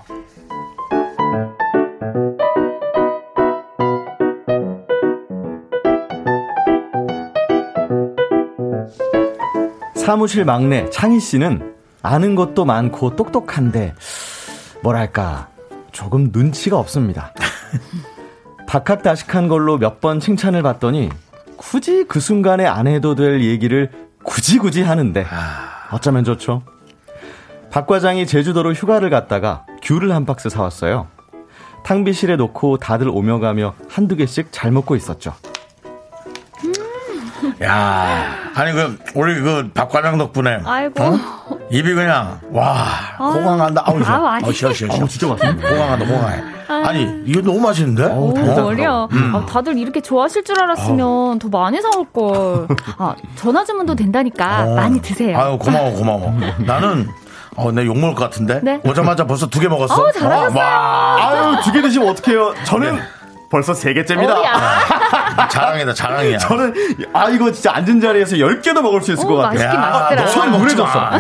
사무실 막내 창희 씨는 아는 것도 많고 똑똑한데 뭐랄까 조금 눈치가 없습니다. 박학다식한 걸로 몇 번 칭찬을 받더니 굳이 그 순간에 안 해도 될 얘기를 굳이 하는데 어쩌면 좋죠. 박 과장이 제주도로 휴가를 갔다가 귤을 한 박스 사왔어요. 탕비실에 놓고 다들 오며 가며 한두 개씩 잘 먹고 있었죠. 야, 아니 그 우리 그 박 과장 덕분에 아이고 입이 그냥 와 호강한다. 아우 시원시원. 진짜 맛있네. 호강한다. 아니 이거 너무 맛있는데? 오, 어려. 다들 이렇게 좋아하실 줄 알았으면 더 많이 사올 걸. 전화 주문도 된다니까 많이 드세요. 아유 고마워. 나는 내 욕 먹을 것 같은데. 네? 오자마자 벌써 2개 먹었어. 잘하셨어요. 아유 2개 드시면 어떡해요? 저는 벌써 3개째입니다. 자랑이야. 저는 이거 진짜 앉은 자리에서 10개도 먹을 수 있을 것 같아요. 맛있긴 맛있더라. 손이 무해졌어. 와,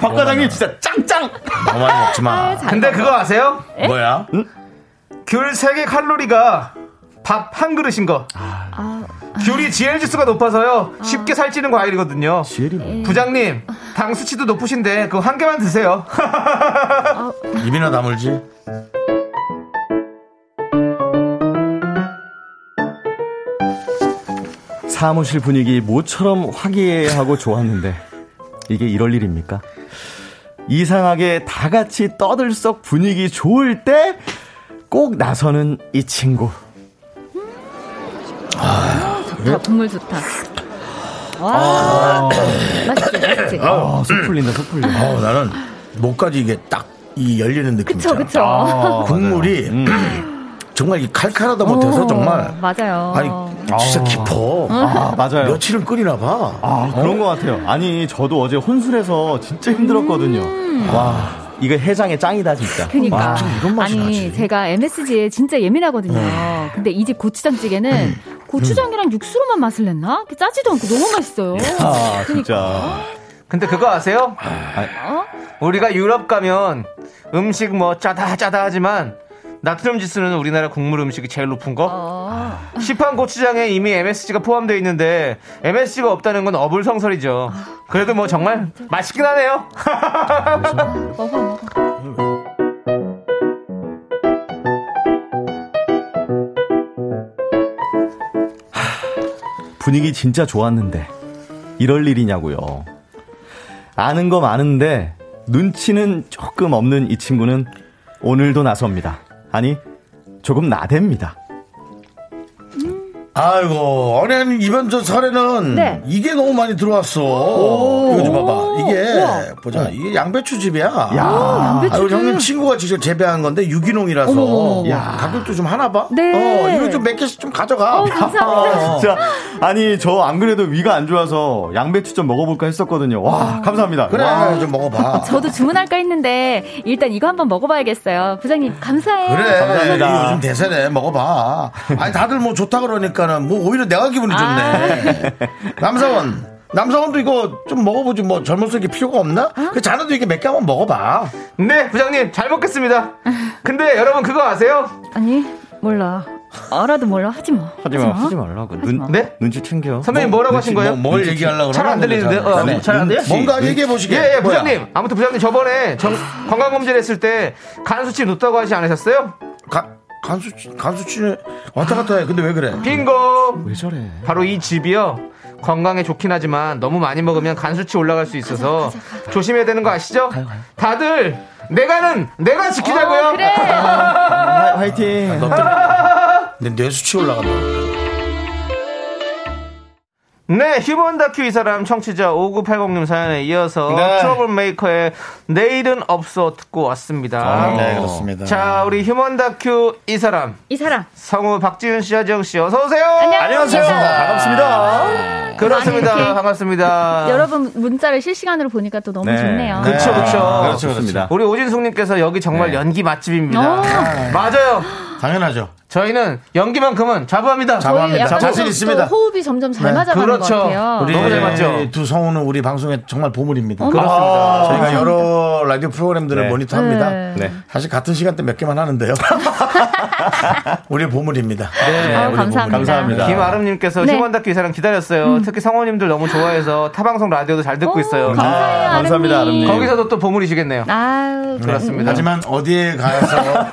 박 과장님 진짜 짱짱. 너무 많이 먹지 마. 근데 그거 아세요? 뭐야? 귤 3개 칼로리가 밥 한 그릇인 거. 귤이 GL지수가 높아서요 쉽게 살찌는 과일이거든요. 부장님 당 수치도 높으신데 그거 한 개만 드세요. 입이나 다물지. 사무실 분위기 모처럼 화기애애하고 좋았는데 이게 이럴 일입니까? 이상하게 다 같이 떠들썩 분위기 좋을 때 꼭 나서는 이 친구. 좋다. 국물 좋다. 맛있지. 속 풀린다. 나는 목까지 이게 딱 이 열리는 느낌 있잖아. 그쵸. 국물이 정말 이 칼칼하다 못해서 정말 맞아요. 아니 진짜 깊어. 맞아요. 며칠을 끓이나 봐. 그런 것 같아요. 아니 저도 어제 혼술해서 진짜 힘들었거든요. 이거 해장의 짱이다 진짜. 그러니까 아니 제가 MSG에 진짜 예민하거든요. 근데 이 집 고추장찌개는 고추장이랑 육수로만 맛을 냈나? 짜지도 않고 너무 맛있어요. 그러니까. 진짜. 근데 그거 아세요? 우리가 유럽 가면 음식 뭐 짜다 하지만 나트륨 지수는 우리나라 국물 음식이 제일 높은 거? 시판 고추장에 이미 MSG가 포함되어 있는데 MSG가 없다는 건 어불성설이죠. 그래도 뭐 정말 맛있긴 하네요. 분위기 진짜 좋았는데 이럴 일이냐고요. 아는 거 많은데 눈치는 조금 없는 이 친구는 오늘도 나섭니다. 아니 조금 나댑니다. 아이고 어린 이번 저 설에는 네. 이게 너무 많이 들어왔어. 이거 좀 봐봐. 이게 우와. 보자. 이게 양배추즙이야. 양배추. 형님 친구가 직접 재배한 건데 유기농이라서 가격도 좀 하나 봐. 네. 이거 좀 몇 개씩 좀 가져가. 감사합니다. 진짜 아니 저 안 그래도 위가 안 좋아서 양배추 좀 먹어볼까 했었거든요. 와 감사합니다. 그래 좀 먹어봐. 저도 주문할까 했는데 일단 이거 한번 먹어봐야겠어요. 부장님 감사해요. 그래 감사합니다. 요즘 대세네. 먹어봐. 아니 다들 뭐 좋다 그러니까. 뭐 오히려 내가 기분이 좋네. 남사원도 이거 좀 먹어보지. 뭐 젊어서 이게 필요가 없나? 그 자네도 이게 몇 개 한번 먹어봐. 네 부장님 잘 먹겠습니다. 근데 여러분 그거 아세요? 아니 몰라. 알아도 몰라. 하지 말라고. 네? 눈치 챙겨. 선배님 뭐라고 하신 거예요? 뭘 얘기하려고 잘 안 들리는데? 잘 안 돼요? 뭔가 얘기해 보시게. 예 부장님. 아무튼 부장님 저번에 건강검진 했을 때 간 수치 높다고 하지 않으셨어요? 간수치는 왔다 갔다 해. 근데 왜 그래? 빙고! 왜 저래? 바로 이 집이요. 건강에 좋긴 하지만 너무 많이 먹으면 간 수치 올라갈 수 있어서 가자. 조심해야 되는 거 아시죠? 가요. 다들 내가는 내가 지키자고요. 그래. 화이팅. 내 수치 올라간다. 네, 휴먼 다큐 이 사람 청취자 5980님 사연에 이어서 네. 트러블메이커의 내일은 없어 듣고 왔습니다. 네, 그렇습니다. 자, 우리 휴먼 다큐 이 사람 성우 박지윤 씨, 하지영 씨, 어서 오세요. 안녕하세요. 반갑습니다. 그렇습니다. 반갑습니다. 여러분 문자를 실시간으로 보니까 또 너무 좋네요. 그렇죠. 그렇습니다. 우리 오진숙님께서 여기 정말 연기 맛집입니다. 맞아요. 당연하죠. 저희는 연기만큼은 자부합니다. 자신 있습니다. 호흡이 점점 잘 맞아가는 것 같아요. 우리 너무 잘 맞죠. 두 성우는 우리 방송에 정말 보물입니다. 그렇습니다. 저희가 감사합니다. 여러 라디오 프로그램들을 모니터합니다. 네. 사실 같은 시간대 몇 개만 하는데요. 우리 보물입니다. 네, 아유, 우리 감사합니다. 김아름님께서 휴먼다큐 이 사람 기다렸어요. 특히 성우님들 너무 좋아해서 타방송 라디오도 잘 듣고 있어요. 감사해요, 감사합니다, 아름님. 거기서도 또 보물이시겠네요. 아유, 그렇습니다. 하지만 어디에 가서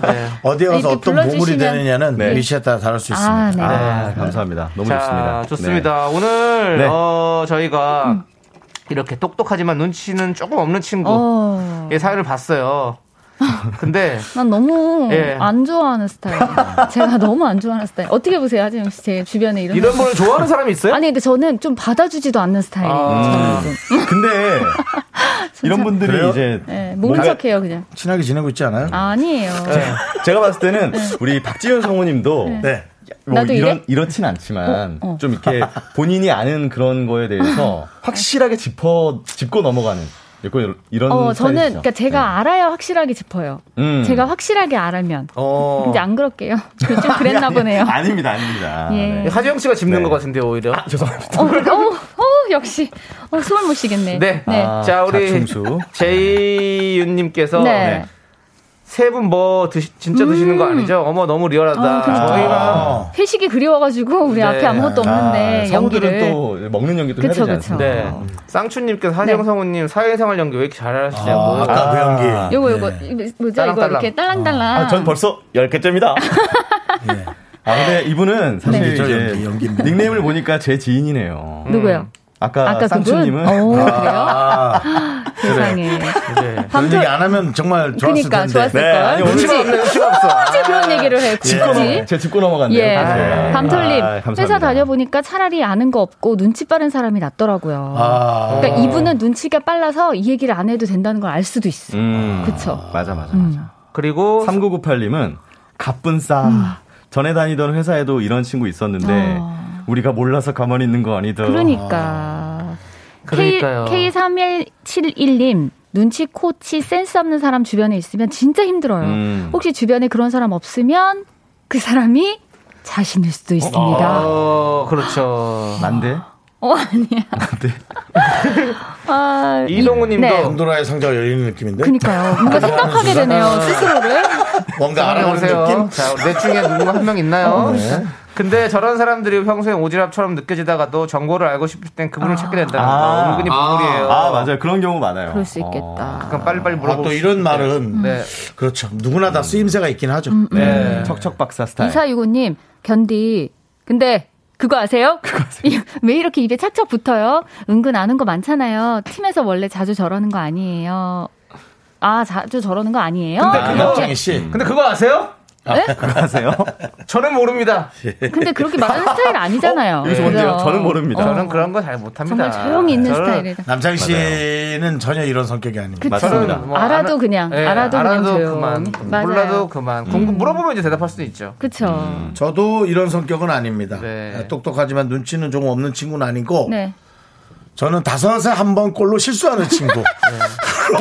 어디에 가서 어떤 보물이 되느냐는. 네. 위치에 따라 다를 수 있습니다. 네. 감사합니다. 너무 좋습니다. 네. 오늘 저희가 이렇게 똑똑하지만 눈치는 조금 없는 친구의 사연을 봤어요. 근데 난 너무 안 좋아하는 스타일이에요. 제가 너무 안 좋아하는 스타일. 어떻게 보세요, 하진영 씨? 제 주변에 이런 걸 좋아하는 사람이 있어요? 아니, 근데 저는 좀 받아주지도 않는 스타일이에요. 근데 이런 분들이 그래요? 이제 모른 척해요, 그냥. 친하게 지내고 있지 않아요? 아니에요. 제가 봤을 때는 우리 박지현 성우님도 뭐 나도 이렇진 않지만 좀 이렇게 본인이 아는 그런 거에 대해서 확실하게 짚고 넘어가는. 이런 저는 스타일이시죠? 그러니까 제가 알아야 확실하게 짚어요. 제가 확실하게 알면. 근데 안 그럴게요. 좀 그랬나 보네요. 아닙니다. 예. 하지영 씨가 짚는 것 같은데요, 오히려. 아, 죄송합니다. 역시 숨을 못 쉬겠네. 네. 자, 우리 자충수. 제이윤님께서 세 분 뭐 진짜 드시는 거 아니죠? 어머, 너무 리얼하다. 저희가 회식이 그리워가지고 우리 앞에 아무것도 없는데 연기를 또 먹는 연기도 해야 되지 않습니까? 쌍추님께서 하지영 성우님 사회생활 연기 왜 이렇게 잘하시냐고. 아까 그 연기. 요거 뭐죠? 이거 이렇게 딸랑딸랑. 전 벌써 10개째입니다. 네. 근데 이분은 사실 연기 닉네임을 보니까 제 지인이네요. 누구요? 아까 쌍추님은. 그래요? 세상에. 그런 얘기 안 하면 정말 좋았을 텐데. 좋았을 걸. 아니, 없어. 굳이 그런 얘기를 해. 제 짚고 넘어갔네요. 밤톨님, 회사 다녀보니까 차라리 아는 거 없고 눈치 빠른 사람이 낫더라고요. 그러니까 이분은 눈치가 빨라서 이 얘기를 안 해도 된다는 걸 알 수도 있어. 그쵸? 맞아. 그리고 3998님은 가뿐싸. 전에 다니던 회사에도 이런 친구 있었는데 우리가 몰라서 가만히 있는 거 아니다. 그러니까요. K3171님, 눈치, 코치, 센스 없는 사람 주변에 있으면 진짜 힘들어요. 혹시 주변에 그런 사람 없으면 그 사람이 자신일 수도 있습니다. 그렇죠. 난데? 아니야. 난데? 이동우님도 강도라의 상자가 열리는 느낌인데? 그러니까요. 뭔가 생각하게 되네요, 스스로를. 뭔가 알아보세요. 느낌? 자, 내 중에 누군가 한 명 있나요? 근데 저런 사람들이 평소에 오지랖처럼 느껴지다가도 정보를 알고 싶을 땐 그분을 찾게 된다는 거 은근히 보물이에요. 맞아요. 그런 경우 많아요. 그럴 수 있겠다. 약간 빨리빨리 물어보고 또 이런 말은 그렇죠. 누구나 다 쓰임새가 있긴 하죠. 척척박사 스타일. 2465님 견디. 근데 그거 아세요? 왜 이렇게 입에 착착 붙어요? 은근 아는 거 많잖아요. 팀에서 원래 자주 저러는 거 아니에요. 자주 저러는 거 아니에요? 근데 그거 아세요? 그거 아세요? 저는 모릅니다. 근데 그렇게 말하는 스타일 아니잖아요. 여기서 뭔데요? 저는 모릅니다. 저는 그런 거 잘 못합니다. 정말 조용히 있는 스타일이다. 남창희 씨는 전혀 이런 성격이 아닙니다. 맞습니다. 뭐 알아도 그냥 조용. 몰라도 그만. 물어보면 이제 대답할 수도 있죠. 그렇죠. 저도 이런 성격은 아닙니다. 똑똑하지만 눈치는 조금 없는 친구는 아니고 저는 5에 한번 꼴로 실수하는 친구.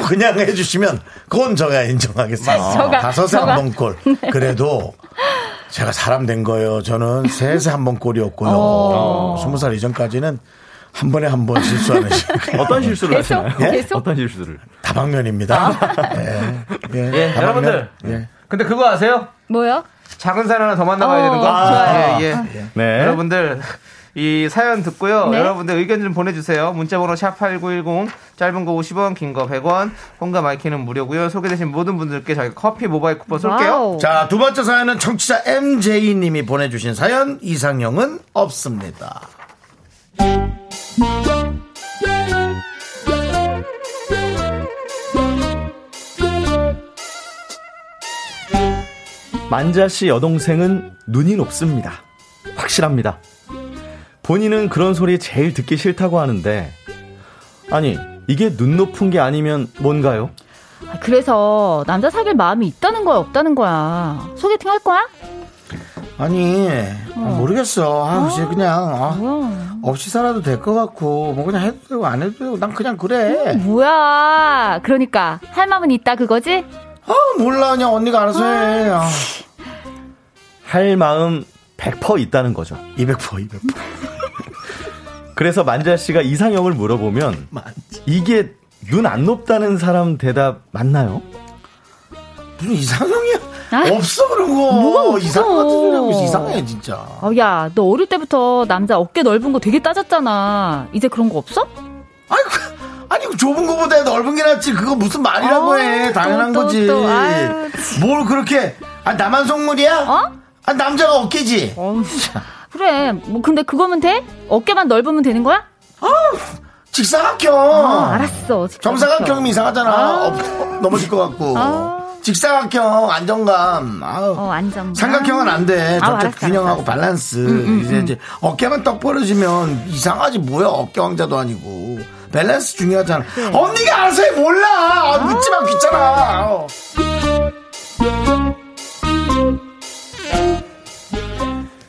그냥 해주시면 그건 제가 인정하겠습니다. 5에 한번 꼴. 그래도 제가 사람 된 거예요. 저는 3에 한번 꼴이었고요. 20살 이전까지는 한 번에 한 번 실수하는 친구. 어떤 실수를 하시나요? 어떤 실수를? 다방면입니다. 다방면. 여러분들. 근데 그거 아세요? 뭐요? 작은 산 하나 더 만나봐야 되는 거. 좋아요. 여러분들. 이 사연 듣고요. 여러분들 의견 좀 보내주세요. 문자번호 샵8910, 짧은 거 50원, 긴 거 100원, 홈과 마이키는 무료고요. 소개되신 모든 분들께 저희가 커피 모바일 쿠폰 쏠게요. 자, 두 번째 사연은 청취자 MJ님이 보내주신 사연. 이상형은 없습니다. 만자씨 여동생은 눈이 높습니다. 확실합니다. 본인은 그런 소리 제일 듣기 싫다고 하는데, 아니 이게 눈 높은 게 아니면 뭔가요? 그래서 남자 사귈 마음이 있다는 거야 없다는 거야? 소개팅 할 거야? 아니 모르겠어. 아, 그냥 없이 살아도 될 것 같고 뭐 그냥 해도 되고 안 해도 되고 난 그냥 그래. 뭐야, 그러니까 할 마음은 있다 그거지? 아 몰라, 그냥 언니가 알아서 해. 아. 할 마음 100% 있다는 거죠. 200% 그래서 만자씨가 이상형을 물어보면 이게 눈 안 높다는 사람 대답 맞나요? 무슨 이상형이야? 아, 없어 그런 거. 뭐가 이상한 같은 소리 하고 있어. 이상해 진짜. 야, 너 어릴 때부터 남자 어깨 넓은 거 되게 따졌잖아. 이제 그런 거 없어? 아니 좁은 거보다 넓은 게 낫지. 그거 무슨 말이라고 해. 당연한 거지. 뭘 그렇게. 나만 속물이야? 남자가 어깨지. 그래. 뭐 근데 그거면 돼? 어깨만 넓으면 되는 거야? 직사각형. 알았어. 정사각형이면 이상하잖아. 넘어질 것 같고. 직사각형 안정감. 안정감. 삼각형은 안 돼. 적절 균형하고 알았어. 밸런스. 이제 어깨만 떡 벌어지면 이상하지 뭐야. 어깨 왕자도 아니고. 밸런스 중요하잖아. 네. 언니가 알아서 해. 몰라. 묻지마 귀찮아.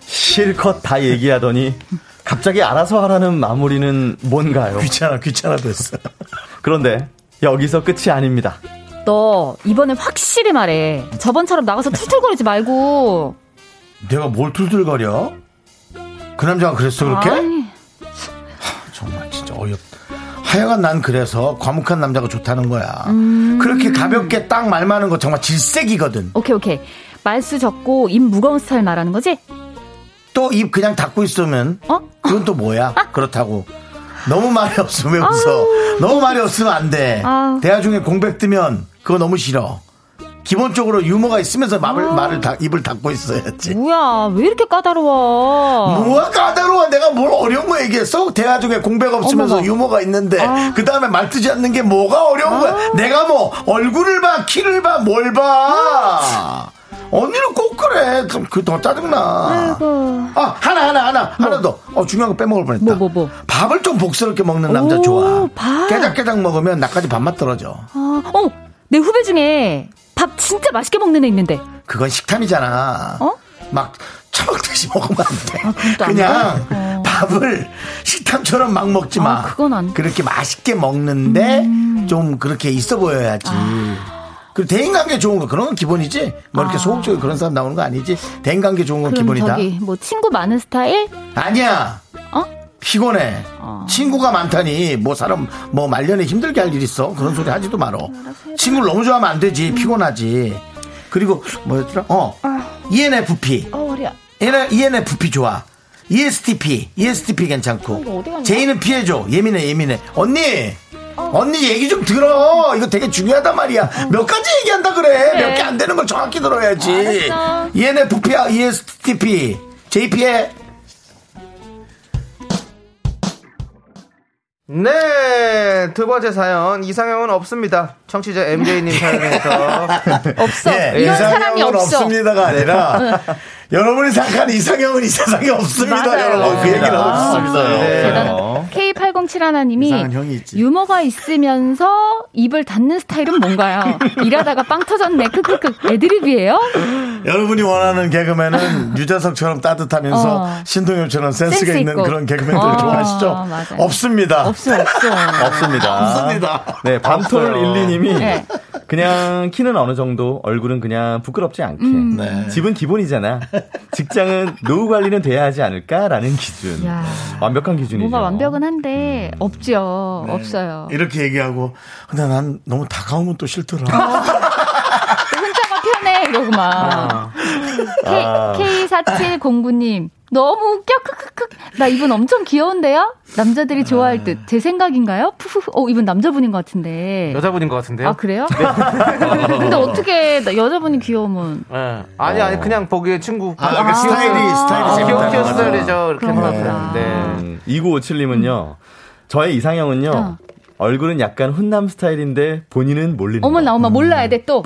실컷 다 얘기하더니 갑자기 알아서 하라는 마무리는 뭔가요? 귀찮아 됐어. 그런데 여기서 끝이 아닙니다. 너 이번엔 확실히 말해. 저번처럼 나가서 툴툴거리지 말고. 내가 뭘 툴툴거려? 그 남자가 그랬어 그렇게? 정말 진짜 어이없다. 하여간 난 그래서 과묵한 남자가 좋다는 거야. 그렇게 가볍게 딱 말 많은 거 정말 질색이거든. 오케이. 말수 적고 입 무거운 스타일 말하는 거지? 또 입 그냥 닫고 있으면 그건 또 뭐야? 그렇다고 너무 말이 없으면 웃어. 너무 말이 없으면 안 돼. 대화 중에 공백 뜨면 그거 너무 싫어. 기본적으로 유머가 있으면서 입을 닫고 있어야지. 뭐야, 왜 이렇게 까다로워? 뭐가 까다로워? 내가 뭘 어려운 거 얘기했어? 대화 중에 공백 없으면서 유머가 있는데 그 다음에 말 뜨지 않는 게 뭐가 어려운 거야? 내가 뭐 얼굴을 봐, 키를 봐, 뭘 봐? 언니는 꼭 그래. 그 더 짜증나. 아이고. 하나 더. 중요한 거 빼먹을 뻔했다. 뭐. 밥을 좀 복스럽게 먹는 남자 좋아. 밥. 깨작깨작 먹으면 나까지 밥맛 떨어져. 내 후배 중에 밥 진짜 맛있게 먹는 애 있는데. 그건 식탐이잖아. 막 처먹듯이 먹으면 안 돼. 그냥 안 밥을 식탐처럼 막 먹지 마. 그건 안 돼. 그렇게 맛있게 먹는데 좀 그렇게 있어 보여야지. 그 대인관계 좋은 거 그런 건 기본이지. 뭐 이렇게 소극적인 그런 사람 나오는 거 아니지. 대인관계 좋은 건 기본이다. 저기 뭐 친구 많은 스타일? 아니야. 피곤해. 친구가 많다니 뭐 사람 뭐 말년에 힘들게 할 일 있어? 그런 소리 하지도 말어. 친구를 너무 좋아하면 안 되지. 피곤하지. 그리고 뭐였더라? ENFP. 어리야. ENFP 좋아. ESTP 괜찮고. J는 피해줘. 예민해. 언니 얘기 좀 들어. 이거 되게 중요하단 말이야. 몇 가지 얘기한다 그래. 몇 개 안 되는 걸 정확히 들어야지. ENFP야 ESTP JP에. 네, 두 번째 사연. 이상형은 없습니다. 청취자 MJ님 사연에서 없어. 예, 이런 사람이 없어. 없습니다가 아니라 여러분이 생각하는 이상형은 이 세상에 없습니다. 맞아요. 여러분 그 얘기는 없습니다. 네. K8071님이 유머가 있으면서 입을 닫는 스타일은 뭔가요? 일하다가 빵 터졌네. 크크크. 애드립이에요? 여러분이 원하는 개그맨은 유재석처럼 따뜻하면서 신동엽처럼 센스가 있는 그런 개그맨들을 좋아하시죠? 맞아요. 없습니다. 없어. 없습니다. 네, 밤톨12님이 그냥 키는 어느 정도, 얼굴은 그냥 부끄럽지 않게. 네. 집은 기본이잖아. 직장은 노후 관리는 돼야 하지 않을까라는 기준. 야, 완벽한 기준이죠. 뭔가 완벽은 한데 없죠. 네. 없어요. 이렇게 얘기하고 근데 난 너무 다가오면 또 싫더라. 혼자가 편해 이러고 막. K4709님 너무 웃겨. 크크크. 나 이분 엄청 귀여운데요? 남자들이 좋아할 듯. 제 생각인가요? 푸푸. 어, 이분 남자분인 것 같은데. 여자분인 것 같은데요? 아, 그래요? 네. 근데 어떻게 여자분이 귀여우면. 네. 아니, 그냥 보기에 친구. 아, 스타일이. 귀여운 스타일이죠. 이렇게 생각해요. 네. 2957님은요. 저의 이상형은요. 얼굴은 약간 훈남 스타일인데 본인은 몰린다. 어머나 몰라야 돼 또.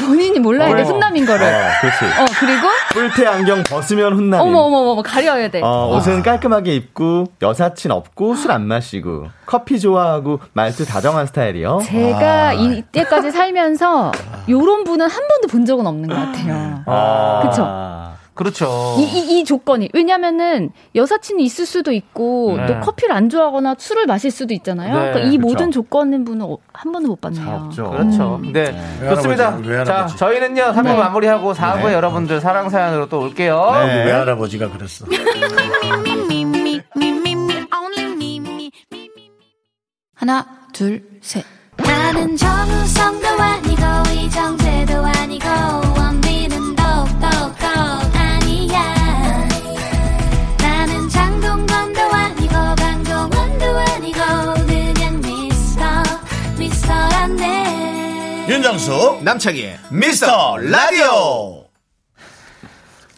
본인이 몰라야 돼 훈남인 거를. 그렇지. 그리고 뿔테 안경 벗으면 훈남. 어머 가려야 돼. 옷은 깔끔하게 입고 여사친 없고 술 안 마시고 커피 좋아하고 말투 다정한 스타일이요. 제가 이때까지 살면서 요런 분은 한 번도 본 적은 없는 것 같아요. 그렇죠. 이 조건이. 왜냐면은 여사친이 있을 수도 있고, 네. 또 커피를 안 좋아하거나 술을 마실 수도 있잖아요. 네, 그러니까 이 모든 조건인 분은 한 번도 못 봤네요. 그렇죠. 네. 좋습니다. 자, 저희는요, 3부 마무리하고 4부에 여러분들 사랑사연으로 또 올게요. 네. 외할아버지가 그랬어. 하나, 둘, 셋. 나는 정우성도 아니고, 이정재도 아니고, 원빈은 더욱더 윤정수 남창희의 미스터라디오.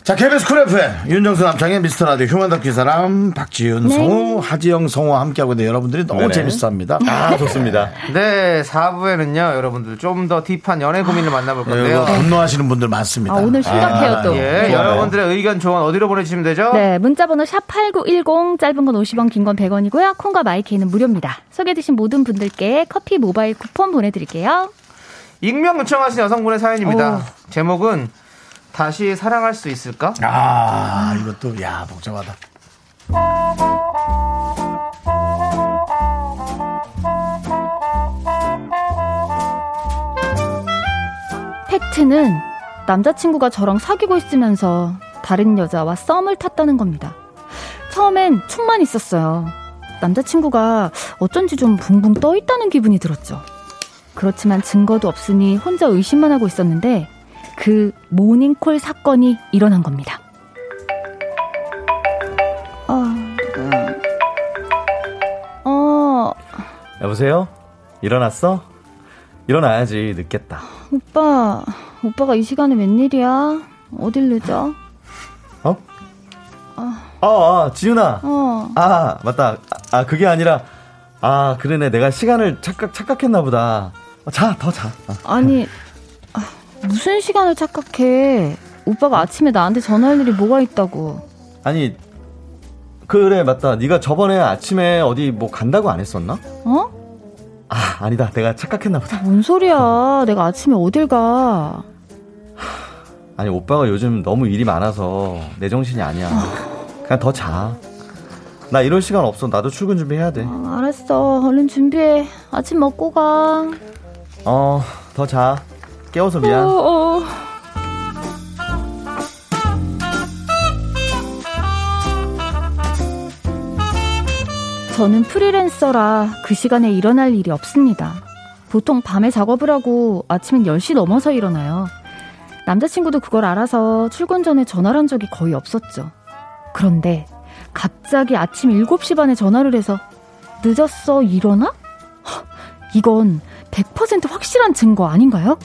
자, KBS 쿨FM 윤정수 남창희의 미스터라디오 휴먼다큐 사람 박지윤, 성우 하지영, 성우와 함께하고 있는데 여러분들이 너무 재밌어합니다. 아, 좋습니다. 네, 4부에는요 여러분들 좀 더 딥한 연애 고민을 만나볼 건데요. 분노하시는 분들 많습니다. 오늘 심각해요 또. 예, 여러분들의 의견 조언 어디로 보내주시면 되죠? 네, 문자번호 샵8910 짧은 건 50원 긴 건 100원이고요. 콩과 마이키는 무료입니다. 소개되신 모든 분들께 커피 모바일 쿠폰 보내드릴게요. 익명 요청하신 여성분의 사연입니다. 제목은 다시 사랑할 수 있을까? 이것도 복잡하다. 팩트는 남자친구가 저랑 사귀고 있으면서 다른 여자와 썸을 탔다는 겁니다. 처음엔 충만 있었어요. 남자친구가 어쩐지 좀 붕붕 떠 있다는 기분이 들었죠. 그렇지만 증거도 없으니 혼자 의심만 하고 있었는데 그 모닝콜 사건이 일어난 겁니다. 여보세요? 일어났어? 일어나야지 늦겠다. 오빠가 이 시간에 웬일이야? 어딜 늦어? 지윤아. 맞다. 그게 아니라 그러네. 내가 시간을 착각했나 보다. 더 자. 아니, 무슨 시간을 착각해. 오빠가 아침에 나한테 전화할 일이 뭐가 있다고. 아니, 그래, 맞다. 네가 저번에 아침에 어디 뭐 간다고 안 했었나? 아니다. 내가 착각했나 보다. 뭔 소리야. 내가 아침에 어딜 가. 아니, 오빠가 요즘 너무 일이 많아서 내 정신이 아니야. 그냥 더 자. 나 이럴 시간 없어. 나도 출근 준비해야 돼. 알았어. 얼른 준비해. 아침 먹고 가. 더 자. 깨워서 미안. 저는 프리랜서라 그 시간에 일어날 일이 없습니다. 보통 밤에 작업을 하고 아침엔 10시 넘어서 일어나요. 남자친구도 그걸 알아서 출근 전에 전화를 한 적이 거의 없었죠. 그런데 갑자기 아침 7시 반에 전화를 해서 늦었어, 일어나? 이건 100% 확실한 증거 아닌가요?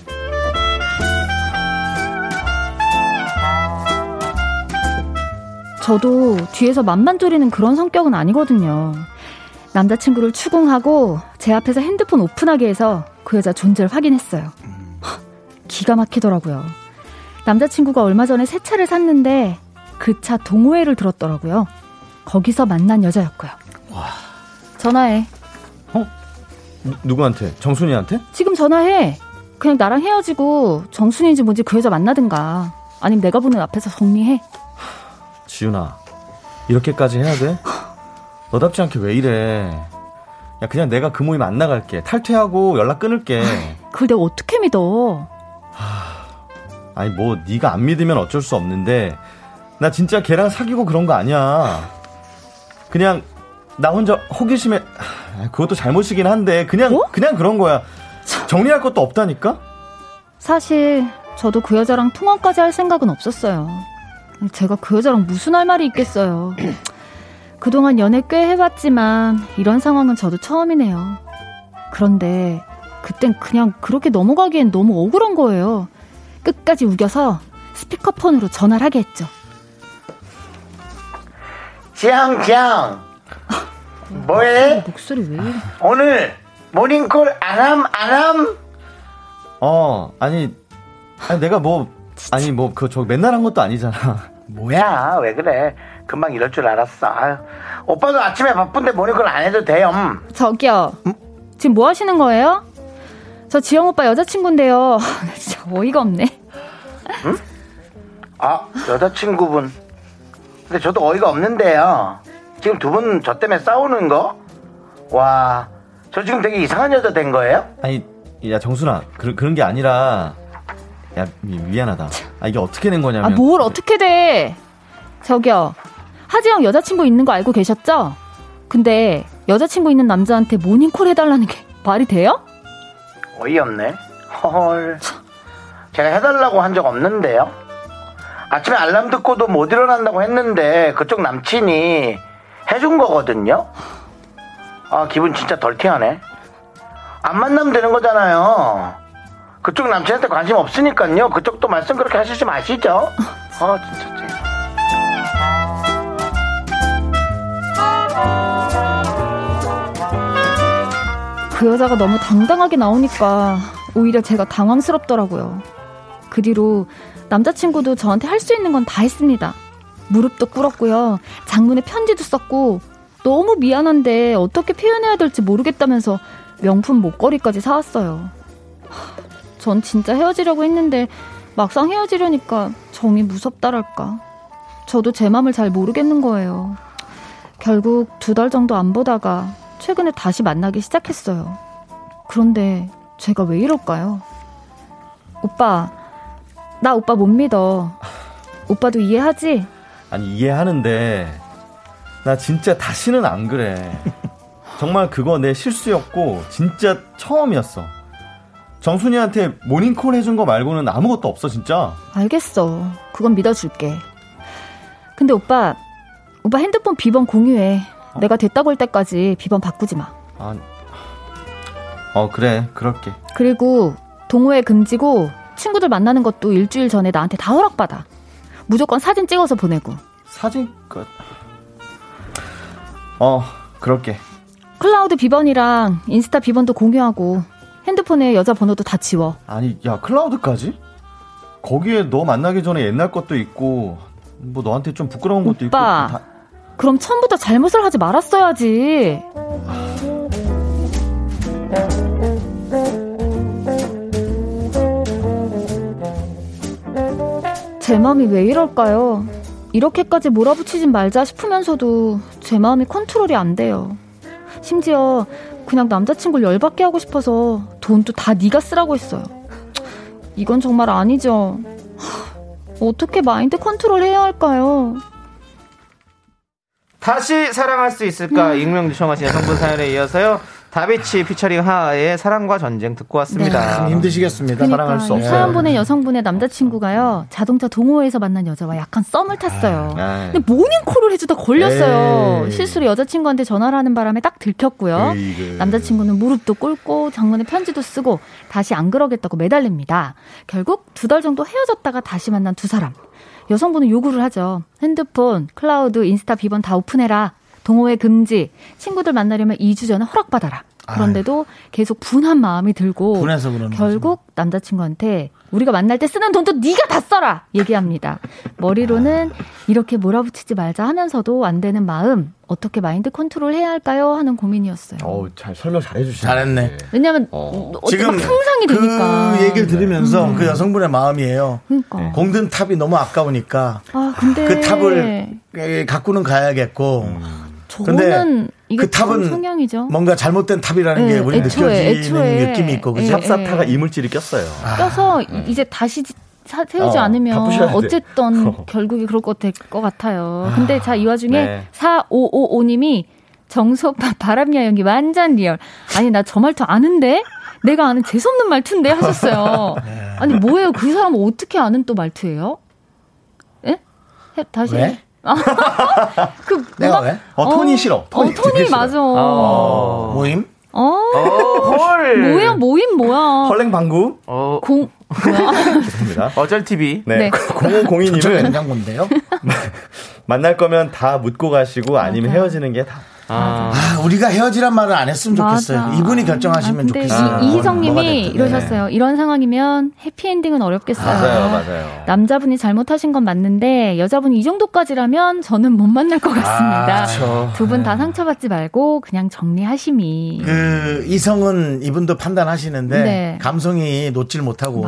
저도 뒤에서 맘만졸이는 그런 성격은 아니거든요. 남자친구를 추궁하고 제 앞에서 핸드폰 오픈하게 해서 그 여자 존재를 확인했어요. 기가 막히더라고요. 남자친구가 얼마 전에 새 차를 샀는데 그 차 동호회를 들었더라고요. 거기서 만난 여자였고요. 와. 전화해. 누구한테? 정순이한테? 지금 전화해. 그냥 나랑 헤어지고 정순이인지 뭔지 그 여자 만나든가. 아니면 내가 보는 앞에서 정리해. 지윤아, 이렇게까지 해야 돼? 너답지 않게 왜 이래? 야, 그냥 내가 그 모임 안 나갈게. 탈퇴하고 연락 끊을게. 그걸 내가 어떻게 믿어? 아니, 뭐 네가 안 믿으면 어쩔 수 없는데 나 진짜 걔랑 사귀고 그런 거 아니야. 그냥 나 혼자 호기심에 그것도 잘못이긴 한데 그냥 그런 거야. 정리할 것도 없다니까? 사실 저도 그 여자랑 통화까지 할 생각은 없었어요. 제가 그 여자랑 무슨 할 말이 있겠어요. 그동안 연애 꽤 해봤지만 이런 상황은 저도 처음이네요. 그런데 그땐 그냥 그렇게 넘어가기엔 너무 억울한 거예요. 끝까지 우겨서 스피커폰으로 전화를 하게 했죠. 지향 뭐해? 목소리 왜 이래? 오늘 모닝콜 안함? 아니 내가 그거 맨날 한 것도 아니잖아. 뭐야 왜 그래? 금방 이럴 줄 알았어. 아유, 오빠도 아침에 바쁜데 모닝콜 안 해도 돼요. 저기요. 지금 뭐 하시는 거예요? 저 지영 오빠 여자친구인데요. 진짜 어이가 없네. 응? 아 여자친구분. 근데 저도 어이가 없는데요. 지금 두 분 저 때문에 싸우는 거? 와, 저 지금 되게 이상한 여자 된 거예요? 아니, 야 정순아, 그런 게 아니라, 야 미안하다. 아 이게 어떻게 된 거냐면. 아 뭘 어떻게 돼? 저기요, 하지영 여자친구 있는 거 알고 계셨죠? 근데 여자친구 있는 남자한테 모닝콜 해달라는 게 말이 돼요? 어이없네. 헐. 제가 해달라고 한 적 없는데요. 아침에 알람 듣고도 못 일어난다고 했는데 그쪽 남친이 해준 거거든요. 아 기분 진짜 덜티하네. 안 만나면 되는 거잖아요. 그쪽 남친한테 관심 없으니까요. 그쪽도 말씀 그렇게 하시지 마시죠. 아 진짜 쟤. 그 여자가 너무 당당하게 나오니까 오히려 제가 당황스럽더라고요. 그 뒤로 남자친구도 저한테 할 수 있는 건 다 했습니다. 무릎도 꿇었고요. 장문에 편지도 썼고 너무 미안한데 어떻게 표현해야 될지 모르겠다면서 명품 목걸이까지 사왔어요. 전 진짜 헤어지려고 했는데 막상 헤어지려니까 정이 무섭다랄까. 저도 제 마음을 잘 모르겠는 거예요. 결국 2달 정도 안 보다가 최근에 다시 만나기 시작했어요. 그런데 제가 왜 이럴까요? 오빠, 나 오빠 못 믿어. 오빠도 이해하지? 아니 이해하는데 나 진짜 다시는 안 그래. 정말 그거 내 실수였고 진짜 처음이었어. 정순이한테 모닝콜 해준 거 말고는 아무것도 없어 진짜. 알겠어. 그건 믿어줄게. 근데 오빠 핸드폰 비번 공유해. 내가 됐다고 할 때까지 비번 바꾸지 마. 그래 그럴게. 그리고 동호회 금지고 친구들 만나는 것도 일주일 전에 나한테 다 허락받아. 무조건 사진 찍어서 보내고. 사진? 그럴게. 클라우드 비번이랑 인스타 비번도 공유하고 핸드폰에 여자 번호도 다 지워. 아니 야 클라우드까지? 거기에 너 만나기 전에 옛날 것도 있고 뭐 너한테 좀 부끄러운 것도 오빠. 있고 다... 그럼 처음부터 잘못을 하지 말았어야지. 제 마음이 왜 이럴까요? 이렇게까지 몰아붙이진 말자 싶으면서도 제 마음이 컨트롤이 안 돼요. 심지어 그냥 남자친구를 열받게 하고 싶어서 돈도 다 네가 쓰라고 했어요. 이건 정말 아니죠. 어떻게 마인드 컨트롤 해야 할까요? 다시 사랑할 수 있을까? 익명 요청하신 여성분 사연에 이어서요. 다비치 피처링 하하의 사랑과 전쟁 듣고 왔습니다. 네. 힘드시겠습니다. 그러니까 사랑할 수 없어요. 사연 보낸 여성분의 남자친구가요. 자동차 동호회에서 만난 여자와 약간 썸을 탔어요. 근데 모닝콜을 해주다 걸렸어요. 실수로 여자친구한테 전화를 하는 바람에 딱 들켰고요. 남자친구는 무릎도 꿇고 장문에 편지도 쓰고 다시 안 그러겠다고 매달립니다. 결국 2달 정도 헤어졌다가 다시 만난 두 사람. 여성분은 요구를 하죠. 핸드폰, 클라우드, 인스타 비번 다 오픈해라. 동호회 금지. 친구들 만나려면 2주 전에 허락받아라. 그런데도 계속 분한 마음이 들고 결국 남자친구한테 우리가 만날 때 쓰는 돈도 네가 다 써라 얘기합니다. 머리로는 이렇게 몰아붙이지 말자 하면서도 안 되는 마음. 어떻게 마인드 컨트롤 해야 할까요? 하는 고민이었어요. 잘 설명 잘해주시네. 잘했네. 왜냐하면 지금 상상이 되니까. 그 얘기를 들으면서 그 여성분의 마음이에요. 그러니까. 공든 탑이 너무 아까우니까 근데... 그 탑을 갖고는 가야겠고 근데 그 탑은 성향이죠. 뭔가 잘못된 탑이라는 게 우리 느껴지는 느낌이 있고 찹사타가 이물질이 꼈어요. 껴서 이제 다시 세우지 않으면 어쨌든 결국이 그럴 것 될 것 같아요. 근데 자, 이 와중에 4555님이 정수 오빠 바람녀 연기 완전 리얼. 아니 나 저 말투 아는데? 내가 아는 재수없는 말투인데? 하셨어요. 아니 뭐예요? 그 사람은 어떻게 아는 또 말투예요? 다시. 왜? 그 내가 왜? 톤이 싫어. 톤이 맞아. 모임? 헐. 뭐야, 모임 뭐야. 헐랭방구. 공. 좋습니다. 어쩔TV. 네. 0502님은 냉장고인데요? 만날 거면 다 묻고 가시고 아니면 헤어지는 게 다. 우리가 헤어지란 말을 안 했으면 좋겠어요. 맞아. 이분이 결정하시면 좋겠어요. 이희성님이 이러셨어요. 네. 이런 상황이면 해피엔딩은 어렵겠어요. 맞아요. 남자분이 잘못하신 건 맞는데 여자분이 이 정도까지라면 저는 못 만날 것 같습니다. 두 분 다 상처받지 말고 그냥 정리하심이. 그 이성은 이분도 판단하시는데 네. 감성이 놓질 못하고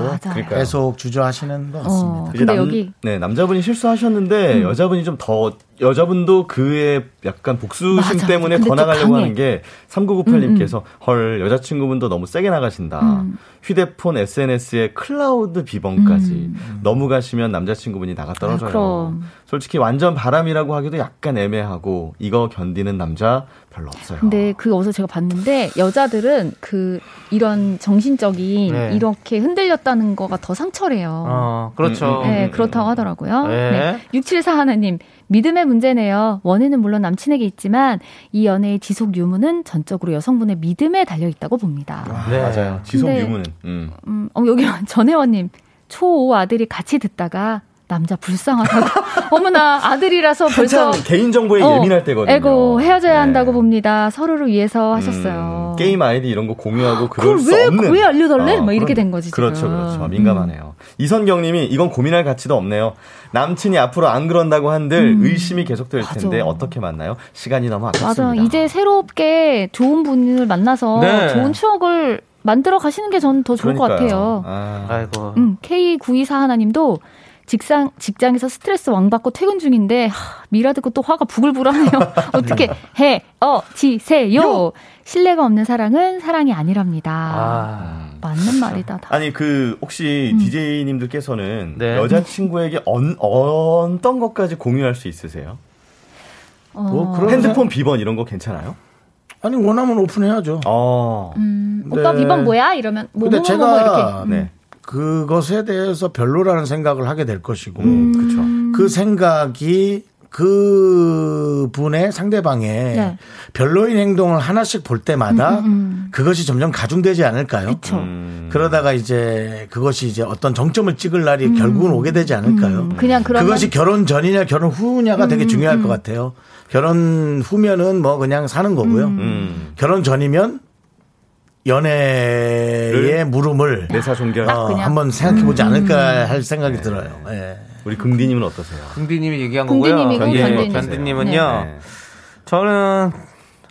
계속 주저하시는 것 같습니다. 근데 여기 남자분이 실수하셨는데 여자분이 좀 더. 여자분도 그의 약간 복수심 때문에 더 나가려고 하는 게 3998님께서 헐 여자친구분도 너무 세게 나가신다. 휴대폰 SNS에 클라우드 비번까지 너무 가시면 남자친구분이 나가 떨어져요. 솔직히 완전 바람이라고 하기도 약간 애매하고 이거 견디는 남자 별로 없어요. 근데 그 어서 제가 봤는데 여자들은 그 이런 정신적인 이렇게 흔들렸다는 거가 더 상처래요. 그렇죠. 네, 그렇다고 하더라고요. 네. 674 하나님 믿음의 문제네요. 원인은 물론 남친에게 있지만 이 연애의 지속 유무는 전적으로 여성분의 믿음에 달려있다고 봅니다. 네, 맞아요. 지속 유무는. 여기 전혜원님 초5 아들이 같이 듣다가 남자 불쌍하다고. 어머나 아들이라서 벌써 개인정보에 예민할 때거든요. 에고 헤어져야 한다고 봅니다. 서로를 위해서 하셨어요. 게임 아이디 이런 거 공유하고 그럴 수 없는. 그걸 왜 알려달래? 막 이렇게 된 거지 지금. 그렇죠. 민감하네요. 이선경님이 이건 고민할 가치도 없네요. 남친이 앞으로 안 그런다고 한들 의심이 계속될 텐데 어떻게 만나요? 시간이 너무 아깝습니다. 맞아. 이제 새롭게 좋은 분을 만나서 좋은 추억을 만들어 가시는 게 저는 더 좋을 것 같아요. 아이고. K924 하나님도 직장에서 스트레스 왕받고 퇴근 중인데 미라 듣고 또 화가 부글부글하네요. 어떻게 헤어지세요. 신뢰가 없는 사랑은 사랑이 아니랍니다. 맞는 말이다. 다. 아니 그 혹시 DJ님들께서는 여자친구에게 어떤 것까지 공유할 수 있으세요? 핸드폰 비번 이런 거 괜찮아요? 아니 원하면 오픈해야죠. 근데, 오빠 비번 뭐야? 이러면 뭐 이렇게. 네. 그것에 대해서 별로라는 생각을 하게 될 것이고 그 생각이 그 분의 상대방의 별로인 행동을 하나씩 볼 때마다 그것이 점점 가중되지 않을까요? 그러다가 이제 그것이 이제 어떤 정점을 찍을 날이 결국은 오게 되지 않을까요? 그냥 그것이 결혼 전이냐 결혼 후냐가 되게 중요할 것 같아요. 결혼 후면은 뭐 그냥 사는 거고요. 결혼 전이면 연애의 물음을 한번 생각해보지 않을까 할 생각이 들어요. 예. 우리 긍디님은 어떠세요? 긍디님이 얘기한 거고요. 견디님은요. 저는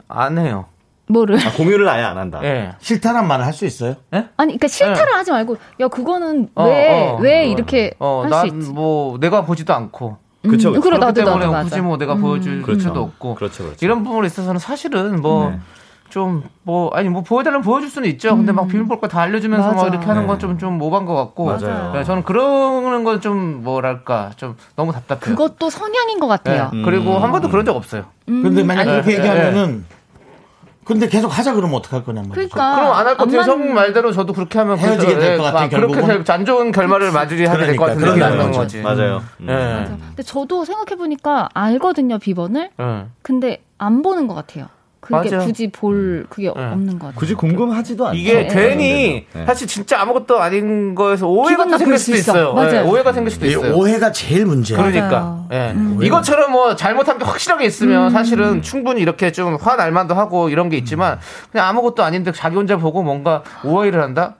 안 해요. 뭐를? 공유를 아예 안 한다. 싫다란 말을 할 수 있어요? 네? 아니, 그러니까 싫다를 하지 말고 야 그거는 왜 이렇게 할 수 있지? 난 내가 보지도 않고. 그렇죠. 그렇기 때문에 굳이 뭐 내가 보여줄 필요도 없고. 그렇죠. 이런 부분에 있어서는 사실은 보여달라면 보여줄 수는 있죠. 근데 막 비밀 볼 거 다 알려주면서 막 이렇게 하는 건 좀 오반 것 같고. 맞아요. 네, 저는 그런 건 좀 뭐랄까 좀 너무 답답해요. 그것도 성향인 것 같아요. 네. 그리고 한 번도 그런 적 없어요. 근데 만약 이렇게 얘기하면은 근데 계속 하자 그러면 어떡할 거냐 말이죠. 그러니까 그럼 안 할 것 같아요. 성 말대로 저도 그렇게 하면 헤어지게 될 것 같아요. 그렇게 안 좋은 결말을 맞이하게 될 것 같은 그런 거죠. 거지. 맞아요. 맞아. 근데 저도 생각해 보니까 알거든요 비번을. 근데 안 보는 것 같아요. 그게 맞아. 굳이 볼 그게 없는 거 같아요. 굳이 궁금하지도 않아요. 이게 괜히 사실 진짜 아무것도 아닌 거에서 오해가 생길 수도 있어요. 맞아요. 오해가 생길 수도 있어요. 오해가 제일 문제예요. 그러니까 이것처럼 뭐 잘못한 게 확실하게 있으면 사실은 충분히 이렇게 좀 화날 만도 하고 이런 게 있지만 그냥 아무것도 아닌데 자기 혼자 보고 뭔가 오해를 한다?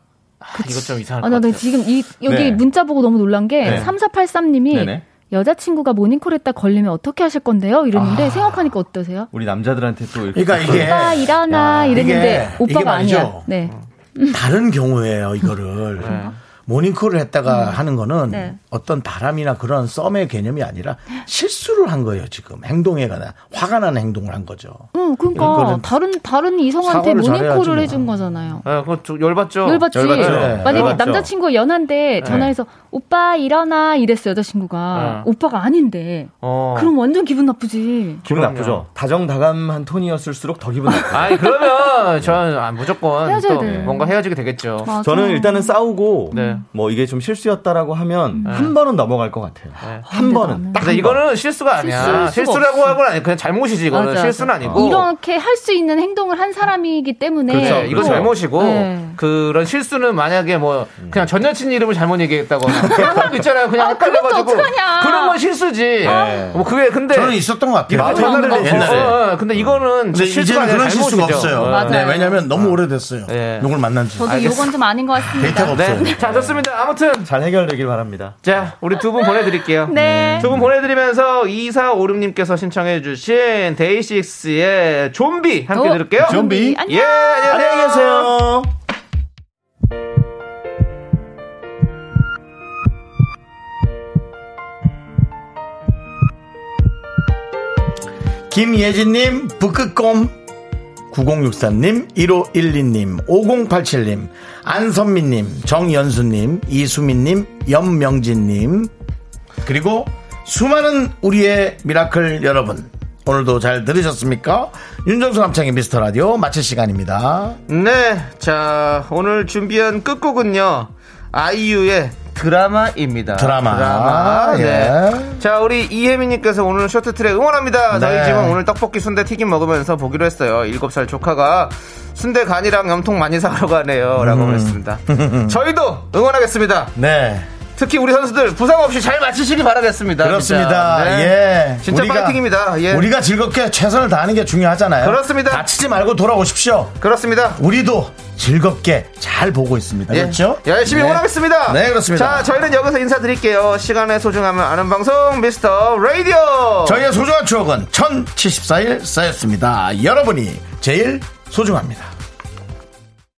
이거 좀 이상할 것 같아요. 지금 여기 문자 보고 너무 놀란 게 3483님이 여자친구가 모닝콜 했다 걸리면 어떻게 하실 건데요? 이랬는데 생각하니까 어떠세요? 우리 남자들한테 또 이렇게 그러니까 이게 오빠 일어나 이랬는데 오빠가 아니야. 네. 다른 경우예요. 이거를 모닝콜을 했다가 하는 거는 어떤 바람이나 그런 썸의 개념이 아니라 실수를 한 거예요. 지금 행동에 관한 화가 나는 행동을 한 거죠. 그러니까 다른 이성한테 모닝콜을 해준 거잖아요. 그거 열받죠. 만약에 남자친구가 연한데 전화해서 오빠 일어나 이랬어 여자친구가 오빠가 아닌데 그럼 완전 기분 나쁘지. 기분 나쁘죠. 다정다감한 톤이었을수록 더 기분 나쁘죠. 아니 그러면 저는 무조건 헤어져야 또 뭔가 헤어지게 되겠죠. 맞아. 저는 일단은 싸우고 맞아요. 뭐 이게 좀 실수였다라고 하면 한 번은 넘어갈 것 같아요. 한 번은. 딱 한 번. 이거는 실수가 아니야. 실수라고 하고는 아니, 그냥 잘못이지. 이거는 맞아, 실수는 맞아. 아니고 이렇게 할 수 있는 행동을 한 사람이기 때문에 그렇죠. 네, 이거 잘못이고 그런 실수는 만약에 뭐 그냥 전 여친 이름을 잘못 얘기했다거나 그런 거 있잖아요. 그냥 헷갈려가지고 그런 건 실수지. 뭐 그게 근데 저는 있었던 것 같아요. 옛날에. 근데 이거는 실수가 아니라 잘못이죠. 없어요. 네, 왜냐하면 너무 오래됐어요. 누굴 만난지. 저도 이건 좀 아닌 것 같습니다. 데이터가 없어요. 네. 자, 좋습니다. 아무튼 잘 해결되길 바랍니다. 자, 우리 두 분 보내드릴게요. 네. 두 분 보내드리면서 2456님께서 신청해주신 데이식스의 좀비 함께 들을게요. 좀비. 안녕. 예, 안녕히 계세요. 김예진님, 북극곰. 9063님, 1512님, 5087님, 안선미님, 정연수님, 이수민님, 연명진님, 그리고 수많은 우리의 미라클 여러분, 오늘도 잘 들으셨습니까? 윤정수 남창의 미스터라디오 마칠 시간입니다. 네, 자 오늘 준비한 끝곡은요, 아이유의 드라마입니다. 드라마. 예. 네. 자, 우리 이혜민님께서 오늘 쇼트트랙 응원합니다. 네. 저희 집은 오늘 떡볶이 순대 튀김 먹으면서 보기로 했어요. 7살 조카가 순대 간이랑 염통 많이 사러 가네요. 라고 그랬습니다. 저희도 응원하겠습니다. 네. 특히 우리 선수들 부상 없이 잘 마치시길 바라겠습니다. 그렇습니다. 진짜. 네. 예. 진짜 파이팅입니다. 예. 우리가 즐겁게 최선을 다하는 게 중요하잖아요. 그렇습니다. 다치지 말고 돌아오십시오. 그렇습니다. 우리도 즐겁게 잘 보고 있습니다. 예. 그렇죠? 열심히 응원하겠습니다. 네. 네, 그렇습니다. 자, 저희는 여기서 인사드릴게요. 시간의 소중함을 아는 방송 미스터 라디오. 저희의 소중한 추억은 1074일 쌓였습니다. 여러분이 제일 소중합니다.